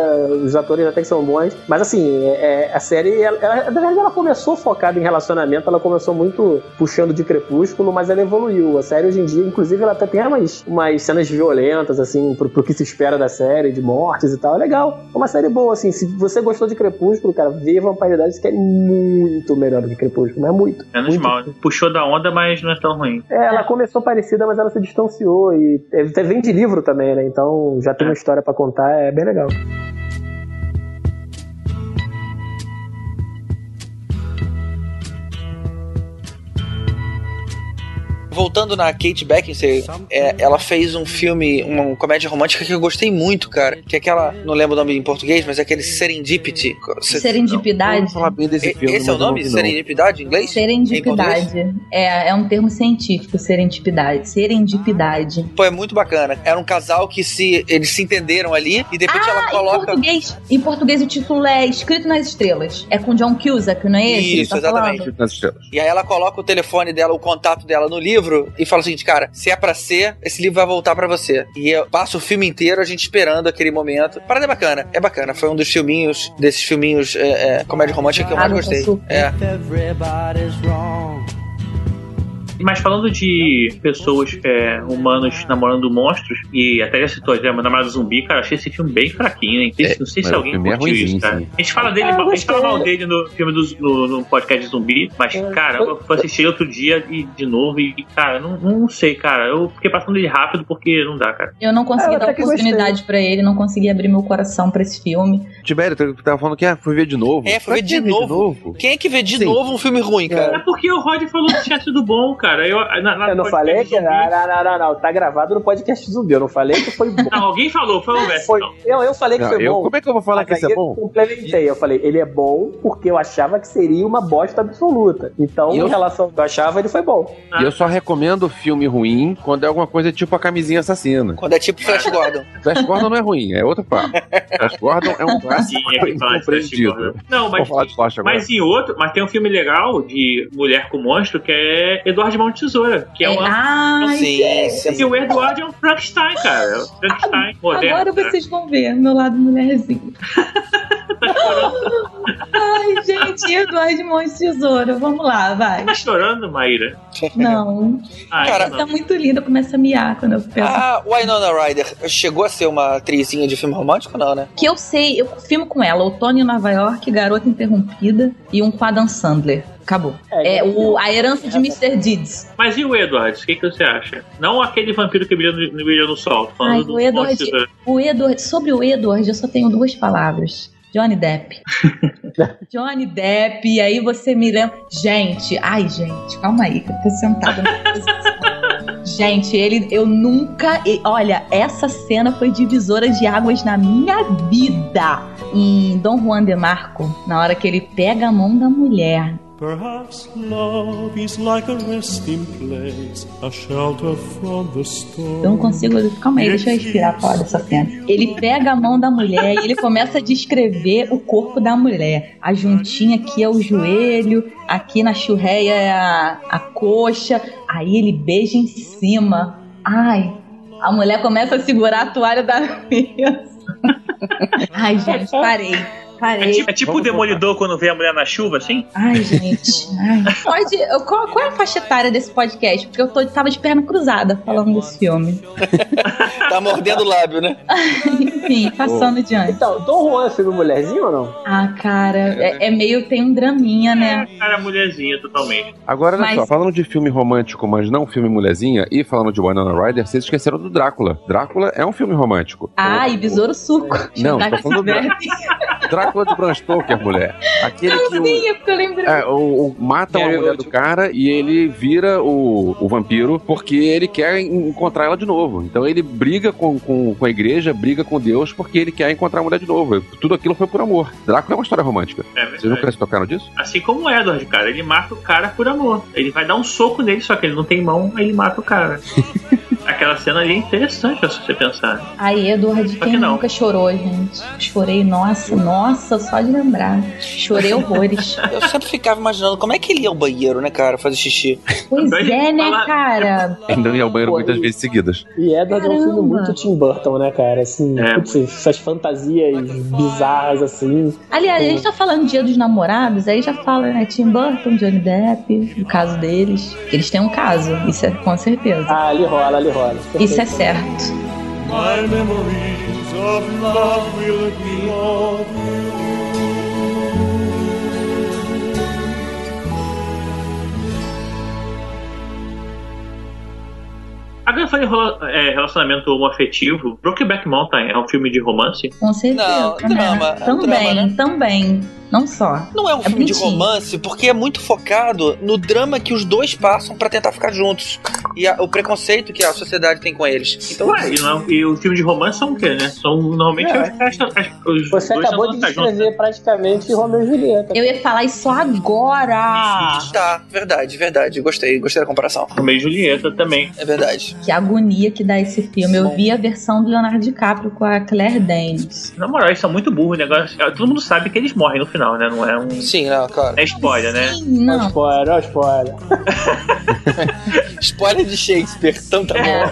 os atores até que são bons. Mas assim, é, a série... Ela, ela, na verdade, ela começou focada em relacionamento, ela começou muito puxando de Crepúsculo, mas ela evoluiu. A série hoje em dia, inclusive, ela até tem umas, umas cenas violentas, assim, pro, pro que se espera da série, de mortes e tal. É legal. É uma série boa, assim. Se você gostou de Crepúsculo, cara, ver Vampire Diaries que é muito melhor do que Crepúsculo, mas é muito. Menos muito mal. Puxou da onda, mas não é tão ruim. É, ela começou parecida, mas ela se distanciou. E até vem de livro também, né? Então já tem uma história pra contar, é bem legal. Voltando na Kate Beckinsale, é, ela fez um filme, uma comédia romântica que eu gostei muito, cara. Que é aquela, não lembro o nome em português, mas é aquele Serendipity. Serendipidade. Não, não falar bem desse filme, esse é o nome? Não. Serendipidade em inglês? Serendipidade. Em é, é um termo científico, serendipidade. Serendipidade. Pô, é muito bacana. Era um casal que se, eles se entenderam ali e de repente ah, ela coloca... Em português, em português o título é Escrito nas Estrelas. É com John Cusack, não é esse? Isso, tá exatamente. Escrito nas Estrelas. E aí ela coloca o telefone dela, o contato dela no livro e fala o seguinte, cara, se é pra ser, esse livro vai voltar pra você. E eu passo o filme inteiro a gente esperando aquele momento. Parada é bacana, é bacana. Foi um dos filminhos, desses filminhos é, é, comédia romântica que eu mais gostei. É. Mas falando de pessoas, é, humanos namorando monstros, e até já citou, né, meu namorado zumbi, cara, achei esse filme bem fraquinho, hein? É, não sei se alguém curtiu é isso, cara. Sim. A gente fala dele, ah, a gente fala mal dele no filme do no, no podcast de zumbi, mas, é, cara, eu fui assistir outro dia e de novo, e, cara, não, não sei, cara, eu fiquei passando ele rápido porque não dá, cara. Eu não consegui ah, dar oportunidade pra ele, não consegui abrir meu coração pra esse filme. Tibério, tu tava falando que ah, fui ver de novo. É, fui ver de, de novo. Quem é que vê de sim. novo um filme ruim, cara? É porque o Rod falou do chat do bom, cara. Cara, eu, na, na eu não falei que... Não, não, não, não. Tá gravado no podcast zumbi. Eu não falei que foi bom. Não, alguém falou. Foi o Beto. Foi, eu, eu falei que não, foi eu, bom. Como é que eu vou falar que isso é bom? Eu complementei. Eu falei, ele é bom porque eu achava que seria uma bosta absoluta. Então, eu, em relação ao que eu achava, ele foi bom. E eu só recomendo filme ruim quando é alguma coisa tipo A Camisinha Assassina. Quando é tipo Flash Gordon. Flash Gordon não é ruim. É outro papo. Flash Gordon é um clássico. Sim, é que fala de Flash Gordon. Não, mas, falar de Flash agora. Mas em outro... Mas tem um filme legal de mulher com monstro que é Eduardo Mão de Tesoura, que é uma... Ah, sim, sim. E o Eduardo é um Frankenstein, cara. É um Frankenstein moderno. Agora vocês vão ver meu lado mulherzinho. Tá chorando. Ai, gente, Eduardo Mão de Tesoura. Vamos lá, vai. Você tá chorando, Maíra? Não. Ai, cara, ela tá muito linda, começa a miar quando eu penso. Ah, Winona Ryder chegou a ser uma atrizinha de filme romântico, não, né? Que eu sei, eu filmo com ela, Outono em Nova York, Garota Interrompida e um com Adam Sandler. Acabou. É, é o, a herança de mister Deeds. Mas e o Edward? O que, que você acha? Não aquele vampiro que brilha no, brilha no sol. Ai, o Edward, do... o Edward, sobre o Edward, eu só tenho duas palavras. Johnny Depp. Johnny Depp, e aí você me lembra... Gente, ai, gente, calma aí, que eu tô sentada na posição. Gente, ele, eu nunca... Olha, essa cena foi divisora de águas na minha vida. Em Dom Juan de Marco, na hora que ele pega a mão da mulher... Perhaps love is like a resting place, a shelter from the storm. Eu não consigo... Calma aí, deixa eu respirar fora dessa cena. Ele pega a mão da mulher e ele começa a descrever o corpo da mulher. A juntinha aqui é o joelho, aqui na churreia é a, a coxa, aí ele beija em cima. Ai, a mulher começa a segurar a toalha da mesa. Ai, gente, parei. Parei. É tipo, é tipo o Demolidor quando vê a mulher na chuva, assim? Ai, gente. Ai. Pode, qual, qual é a faixa etária desse podcast? Porque eu tô, tava de perna cruzada falando desse filme. Tá mordendo o lábio, né? Enfim, passando oh. diante. Então, Dom Juan é filme mulherzinho ou não? Ah, cara, é, é meio, tem um draminha, né? É, cara, mulherzinha, totalmente. Agora, olha mas... só, falando de filme romântico, mas não filme mulherzinha, e falando de Winona Ryder, vocês esqueceram do Drácula. Drácula é um filme romântico. Ah, eu... e Besouro Suco. Não, tô falando do Drácula. Drácula de Bram Stoker, mulher. Aquele não, que o, sim, eu lembrando. É, o, o mata é, a mulher eu... do cara e ele vira o, o vampiro porque ele quer encontrar ela de novo. Então ele briga com, com, com a igreja, briga com Deus porque ele quer encontrar a mulher de novo. Tudo aquilo foi por amor. Drácula é uma história romântica. É, vocês nunca se tocaram disso? Assim como o Edward, cara. Ele mata o cara por amor. Ele vai dar um soco nele, só que ele não tem mão, ele mata o cara. aquela cena ali é interessante, se você pensar. Aí, Eduardo, quem nunca chorou, gente? Chorei, nossa, nossa, só de lembrar. Chorei horrores. Eu sempre ficava imaginando como é que ele ia ao banheiro, né, cara, fazer xixi. Pois é, né, cara? Ainda ia ao banheiro muitas vezes seguidas. E é um filme muito Tim Burton, né, cara? Assim, é. Putz, essas fantasias bizarras, assim. Aliás, é. a gente tá falando Dia dos Namorados, aí já fala, né, Tim Burton, Johnny Depp, o caso deles. Eles têm um caso, isso é com certeza. Ah, ali rola, ali rola. Perfeito. Isso é certo. My memories of love will be love. Agora falando em relacionamento homoafetivo, Brokeback Mountain é um filme de romance? Com certeza. Não, é drama. Também, é um drama, né? Também. Não só. Não é um é filme bonitinho. De romance, porque é muito focado no drama que os dois passam pra tentar ficar juntos. E a, o preconceito que a sociedade tem com eles. Então, ué, e, não, e o filme de romance são o quê, né? São normalmente é. as, as, os Você dois acabou de descrever praticamente Romeu e Julieta. Eu ia falar isso agora! Isso, tá, verdade, verdade. Gostei, gostei da comparação. Romeu e Julieta também. É verdade. Que agonia que dá esse filme. Eu vi a versão do Leonardo DiCaprio com a Claire Danes. Na moral, eles são muito burros, né? Todo mundo sabe que eles morrem no final. Não, né? Não é um. Sim, não, claro. É spoiler, né? Sim, não. Ó, spoiler, ó, spoiler. Spoiler de Shakespeare, tanta é.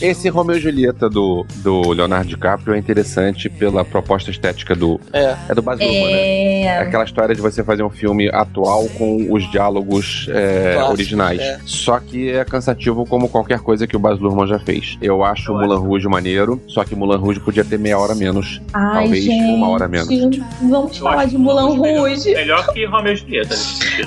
Esse Romeu e Julieta do, do Leonardo DiCaprio é interessante pela proposta estética do. É, é do Baz Luhrmann, é... né? Aquela história de você fazer um filme atual com os diálogos é, Clássico, originais. É. Só que é cansativo como qualquer coisa que o Baz Luhrmann já fez. Eu acho o Moulin Rouge maneiro, só que Moulin Rouge podia ter meia hora menos. Ah. Talvez Ai, gente, uma hora menos. Vamos eu falar de Moulin Rouge. Melhor, melhor que Romeu e Julieta.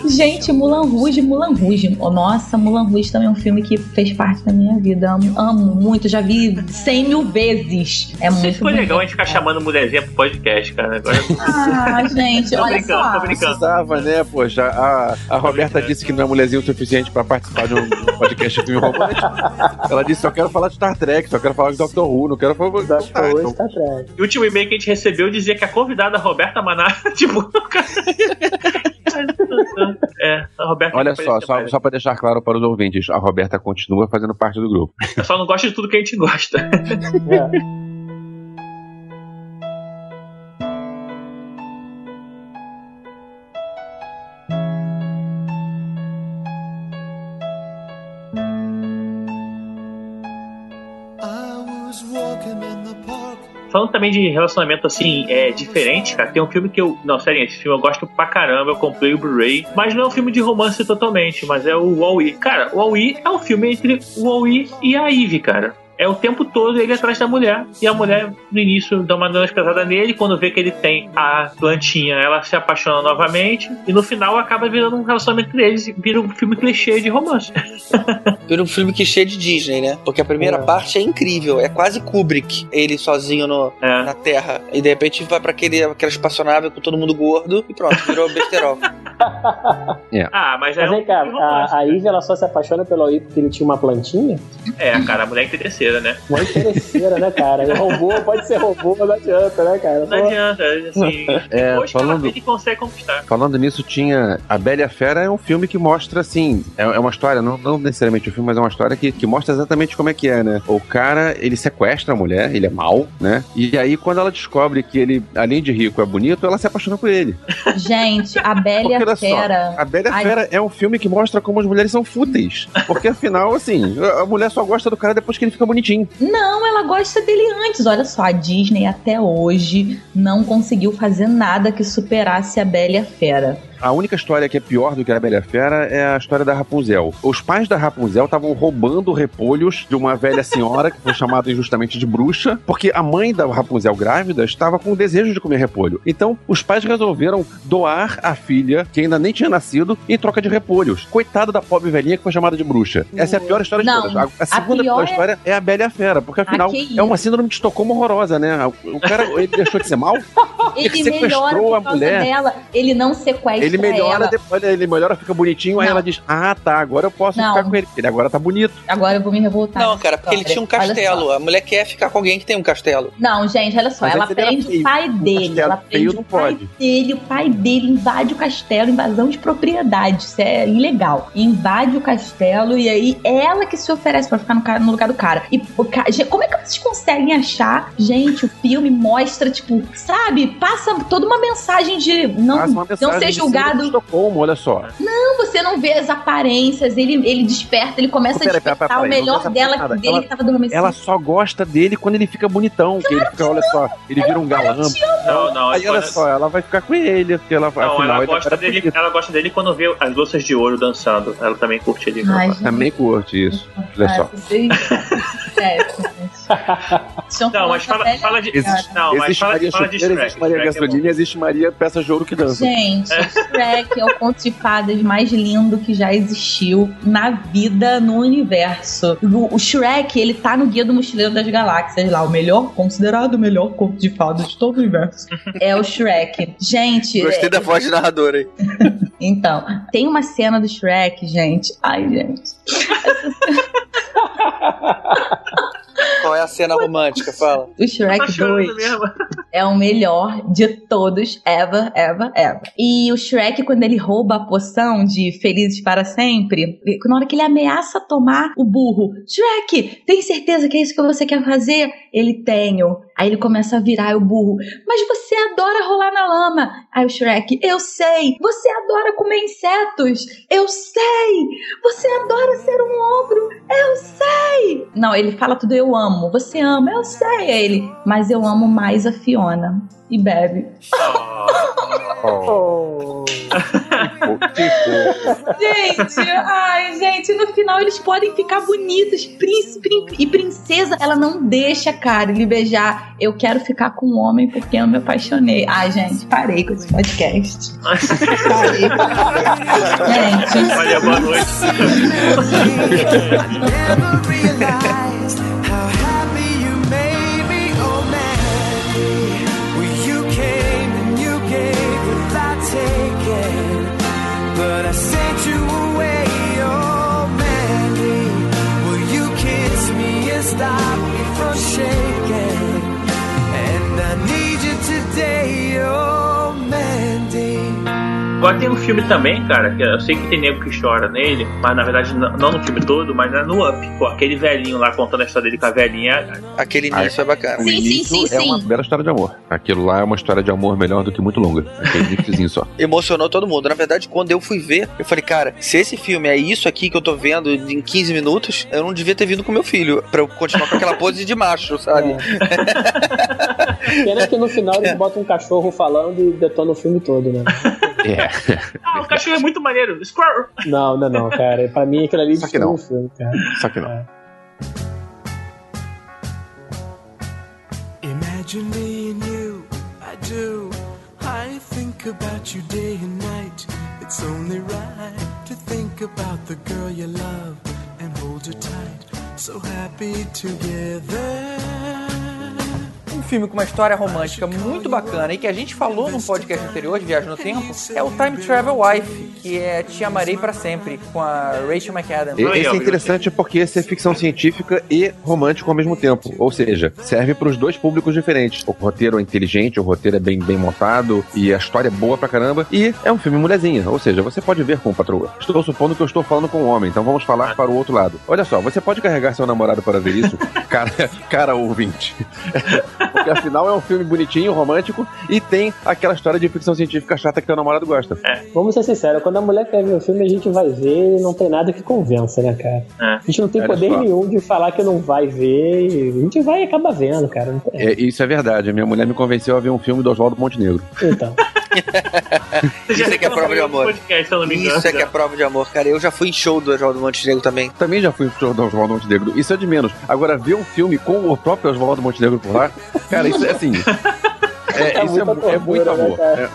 Gente, Moulin Rouge, Moulin Rouge. Oh, nossa, Moulin Rouge também é um filme que fez parte da minha vida. Amo, amo muito. Já vi cem mil vezes. É muito foi legal a gente ficar chamando mulherzinha pro podcast, cara. Agora... Ah, gente, olha brincando, só. Tô brincando. Precisava, né, poxa. A, a Roberta disse que não é mulherzinha o suficiente pra participar de um podcast de filme romântico. Ela disse, só quero falar de Star Trek, só quero falar de Doctor Who, não quero falar de Doctor Who. Star Trek. E o último e-mail que a gente recebeu dizia que a convidada Roberta Manara, tipo, é, a Roberta. Olha só, só, só pra deixar claro para os ouvintes, a Roberta continua fazendo parte do grupo. Eu só não gosto de tudo que a gente gosta. É. Falando também de relacionamento, assim, é, diferente, cara, tem um filme que eu... Não, sério, esse filme eu gosto pra caramba, eu comprei o Blu-ray, mas não é um filme de romance totalmente, mas é o Wall-E. Cara, o Wall-E é um filme entre o Wall-E e a Ivy, cara. É o tempo todo ele atrás da mulher. E a mulher, no início, dá uma dona pesada nele. Quando vê que ele tem a plantinha, ela se apaixona novamente. E no final acaba virando um relacionamento entre eles. Vira um filme clichê de romance. Vira um filme clichê de Disney, né? Porque a primeira é. parte é incrível. É quase Kubrick. Ele sozinho no, é. na terra. E de repente vai pra aquele, aquela espaçonave com todo mundo gordo. E pronto, virou besterol. É. Ah, mas é mas um vem cá, romance, a, a Ivy, ela só se apaixona pelo Ivy porque ele tinha uma plantinha? É, cara, a mulher é interessante. Né? Uma interesseira, né, cara? Robô, pode ser robô, mas não adianta, né, cara? Não adianta, assim. É, hoje falando, ele consegue conquistar. Falando nisso, tinha. A Bela e a Fera é um filme que mostra, assim. É, é uma história, não, não necessariamente um filme, mas é uma história que, que mostra exatamente como é que é, né? O cara, ele sequestra a mulher, ele é mau, né? E aí, quando ela descobre que ele, além de rico, é bonito, ela se apaixona por ele. Gente, a Bela e a Fera. Só, a Bela e a Ai. Fera é um filme que mostra como as mulheres são fúteis. Porque, afinal, assim, a mulher só gosta do cara depois que ele fica bonito. Bonitinho. Não, ela gosta dele antes. Olha só, a Disney até hoje não conseguiu fazer nada que superasse a Bela e a Fera. A única história que é pior do que a Bela e a Fera é a história da Rapunzel. Os pais da Rapunzel estavam roubando repolhos de uma velha senhora que foi chamada injustamente de bruxa, porque a mãe da Rapunzel grávida estava com o desejo de comer repolho. Então, os pais resolveram doar a filha, que ainda nem tinha nascido, em troca de repolhos. Coitada da pobre velhinha que foi chamada de bruxa. Essa é a pior história de Não, todas. A, a segunda a pior, pior história é... é a Bela e a Fera, porque afinal ah, é uma síndrome de Estocolmo horrorosa, né? O cara, ele deixou de ser mal, ele, ele sequestrou a mulher. Dela. Ele não sequestra. Ele ele melhora, depois, ele melhora, fica bonitinho, não. Aí ela diz, ah, tá, agora eu posso não. ficar com ele, ele agora tá bonito. Agora eu vou me revoltar. Não, cara, porque ele tinha um castelo, a mulher quer ficar com alguém que tem um castelo. Não, gente, olha só, mas ela prende o pai dele, ela prende o pai dele, o pai dele invade o castelo, invasão de propriedade, isso é ilegal. Invade o castelo e aí ela que se oferece pra ficar no, cara, no lugar do cara. E o cara, como é que vocês conseguem achar, gente, o filme mostra, tipo, sabe, passa toda uma mensagem de não, mensagem não ser julgado. Estocolmo, olha só. Não, você não vê as aparências, ele, ele desperta, ele começa pera, a despertar pera, pera, pera, o melhor dela que dele ela, que tava dormindo. Ela só gosta dele quando ele fica bonitão, claro que ele fica, olha não. só, ele ela vira um galã. Não, não, aí olha quando... só, ela vai ficar com ele, porque ela vai. Não, afinal, ela, gosta dele, ela gosta dele quando vê as louças de ouro dançando. Ela também curte ele. Ai, também curte isso. Olha só. Não, mas fala, fala de. Existe, não, mas existe fala, Maria fala de Shrek. Existe Maria Shrek Gasolina, é existe Maria Peça de Ouro que dança. Gente, Shrek é o conto de fadas mais lindo que já existiu na vida, no universo. O Shrek, ele tá no Guia do Mochileiro das Galáxias lá, o melhor, considerado o melhor conto de fadas de todo o universo. É o Shrek. Gente. Gostei é... da voz de narrador aí. Então, tem uma cena do Shrek, gente. Ai, gente. Qual é a cena romântica? Fala. O Shrek dois é o melhor de todos ever, ever, ever. E o Shrek, quando ele rouba a poção de Felizes para Sempre, na hora que ele ameaça tomar o burro, Shrek, tem certeza que é isso que você quer fazer? Ele, tenho. Aí ele começa a virar o burro. Mas você adora rolar na lama. Aí o Shrek, eu sei. Você adora comer insetos. Eu sei. Você adora ser um ogro. Eu sei. Não, ele fala tudo, eu amo. Você ama, eu sei. Aí ele, mas eu amo mais a Fiona. E bebe. Oh. Gente, ai, gente, no final eles podem ficar bonitos, príncipe e princesa, ela não deixa, cara, ele beijar, eu quero ficar com um homem porque eu me apaixonei. Ai, gente, parei com esse podcast. Parei. Gente. Olha, boa noite. But I sent you away, oh Mandy. Will you kiss me and stop me from shaking? And I need you today, oh Mandy. Agora tem um filme também, cara, que eu sei que tem nego que chora nele, mas na verdade não, não no filme todo, mas no Up. Pô, aquele velhinho lá contando a história dele com a velhinha. Aquele início é bacana. Sim, sim, sim, sim. É uma bela história de amor. Aquilo lá é uma história de amor melhor do que muito longa. Aquele iníciozinho só. Emocionou todo mundo. Na verdade, quando eu fui ver, eu falei, cara, se esse filme é isso aqui que eu tô vendo em quinze minutos, eu não devia ter vindo com meu filho, pra eu continuar com aquela pose de macho, sabe? É. Pena que no final eles botam um cachorro falando e detonam o filme todo, né? É. Ah, o cachorro é muito maneiro. Squirrel. Não, não, não, cara. Pra mim aquilo ali destruiu o filme, cara. Só que não. É. Imagine me and you, I do. I think about you day and night. It's only right to think about the girl you love and hold you tight. So happy together. Um filme com uma história romântica muito bacana e que a gente falou num podcast anterior de Viagem no Tempo é o Time Travel Wife, que é Te Amarei Pra Sempre, com a Rachel McAdams. Esse é interessante porque esse é ficção científica e romântico ao mesmo tempo, ou seja, serve para os dois públicos diferentes. O roteiro é inteligente, o roteiro é bem, bem montado e a história é boa pra caramba, e é um filme mulherzinha, ou seja, você pode ver com patroa. Estou supondo que eu estou falando com um homem, então vamos falar para o outro lado. Olha só, você pode carregar seu namorado para ver isso? Cara, cara ouvinte. Porque afinal é um filme bonitinho, romântico, e tem aquela história de ficção científica chata que teu namorado gosta. É. Vamos ser sinceros, quando a mulher quer ver o filme, a gente vai ver e não tem nada que convença, né, cara? É. A gente não tem Olha poder só. nenhum de falar que não vai ver, e a gente vai e acaba vendo, cara. É, isso é verdade, a minha mulher me convenceu a ver um filme do Oswaldo Montenegro. Então... Isso é que é prova de amor. Isso é que é prova de amor, cara. Eu já fui em show do Oswaldo Montenegro também. Também já fui em show do Oswaldo Montenegro. Isso é de menos. Agora, ver um filme com o próprio Oswaldo Montenegro por lá, cara, isso é assim. É, isso é, é muito amor. É.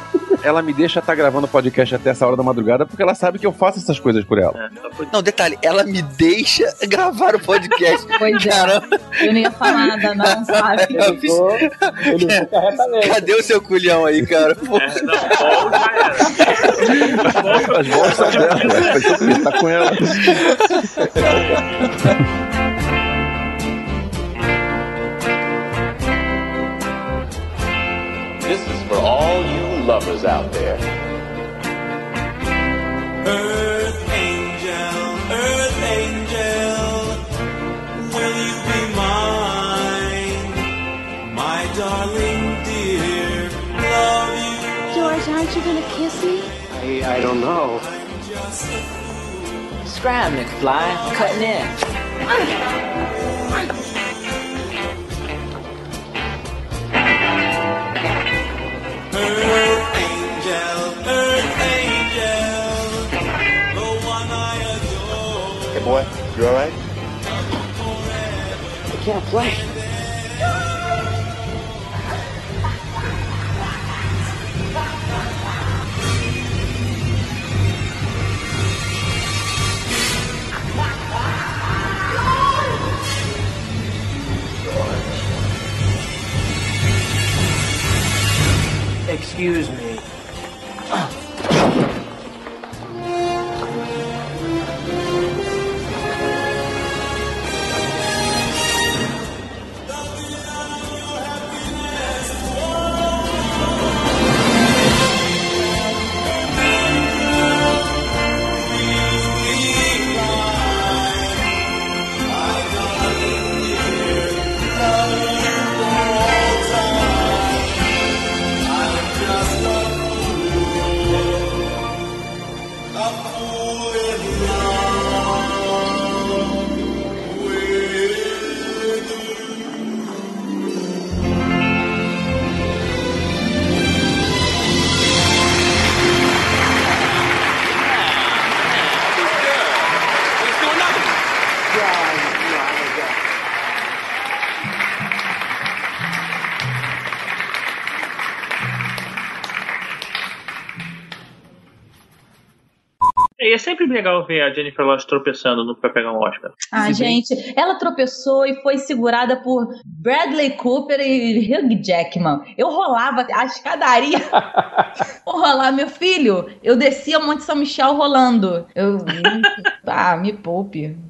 ela me deixa estar tá gravando podcast até essa hora da madrugada porque ela sabe que eu faço essas coisas por ela. Não, detalhe, ela me deixa gravar o podcast. Pois caramba. É, eu não ia falar nada não, sabe? Ele ligou, ele ligou corretamente. Cadê o seu culhão aí, cara? Pô. É, não, bom, cara. As bolas são dela, né? Tá com ela. This is for all you lovers out there. Earth angel, earth angel, will you be mine? My darling dear, love you. George, aren't you gonna kiss me? I, I don't know. I'm just a fool. Scram, McFly, cutting in. Earth angel, earth angel, the one I adore. Hey boy, you alright? I can't play. Excuse me. Legal ver a Jennifer Lawrence tropeçando no pra pegar um Oscar. Ah, gente, ela tropeçou e foi segurada por Bradley Cooper e Hugh Jackman. Eu rolava a escadaria. Vou rolar, meu filho. Eu descia Monte São Michel rolando. Eu... ah, me poupe.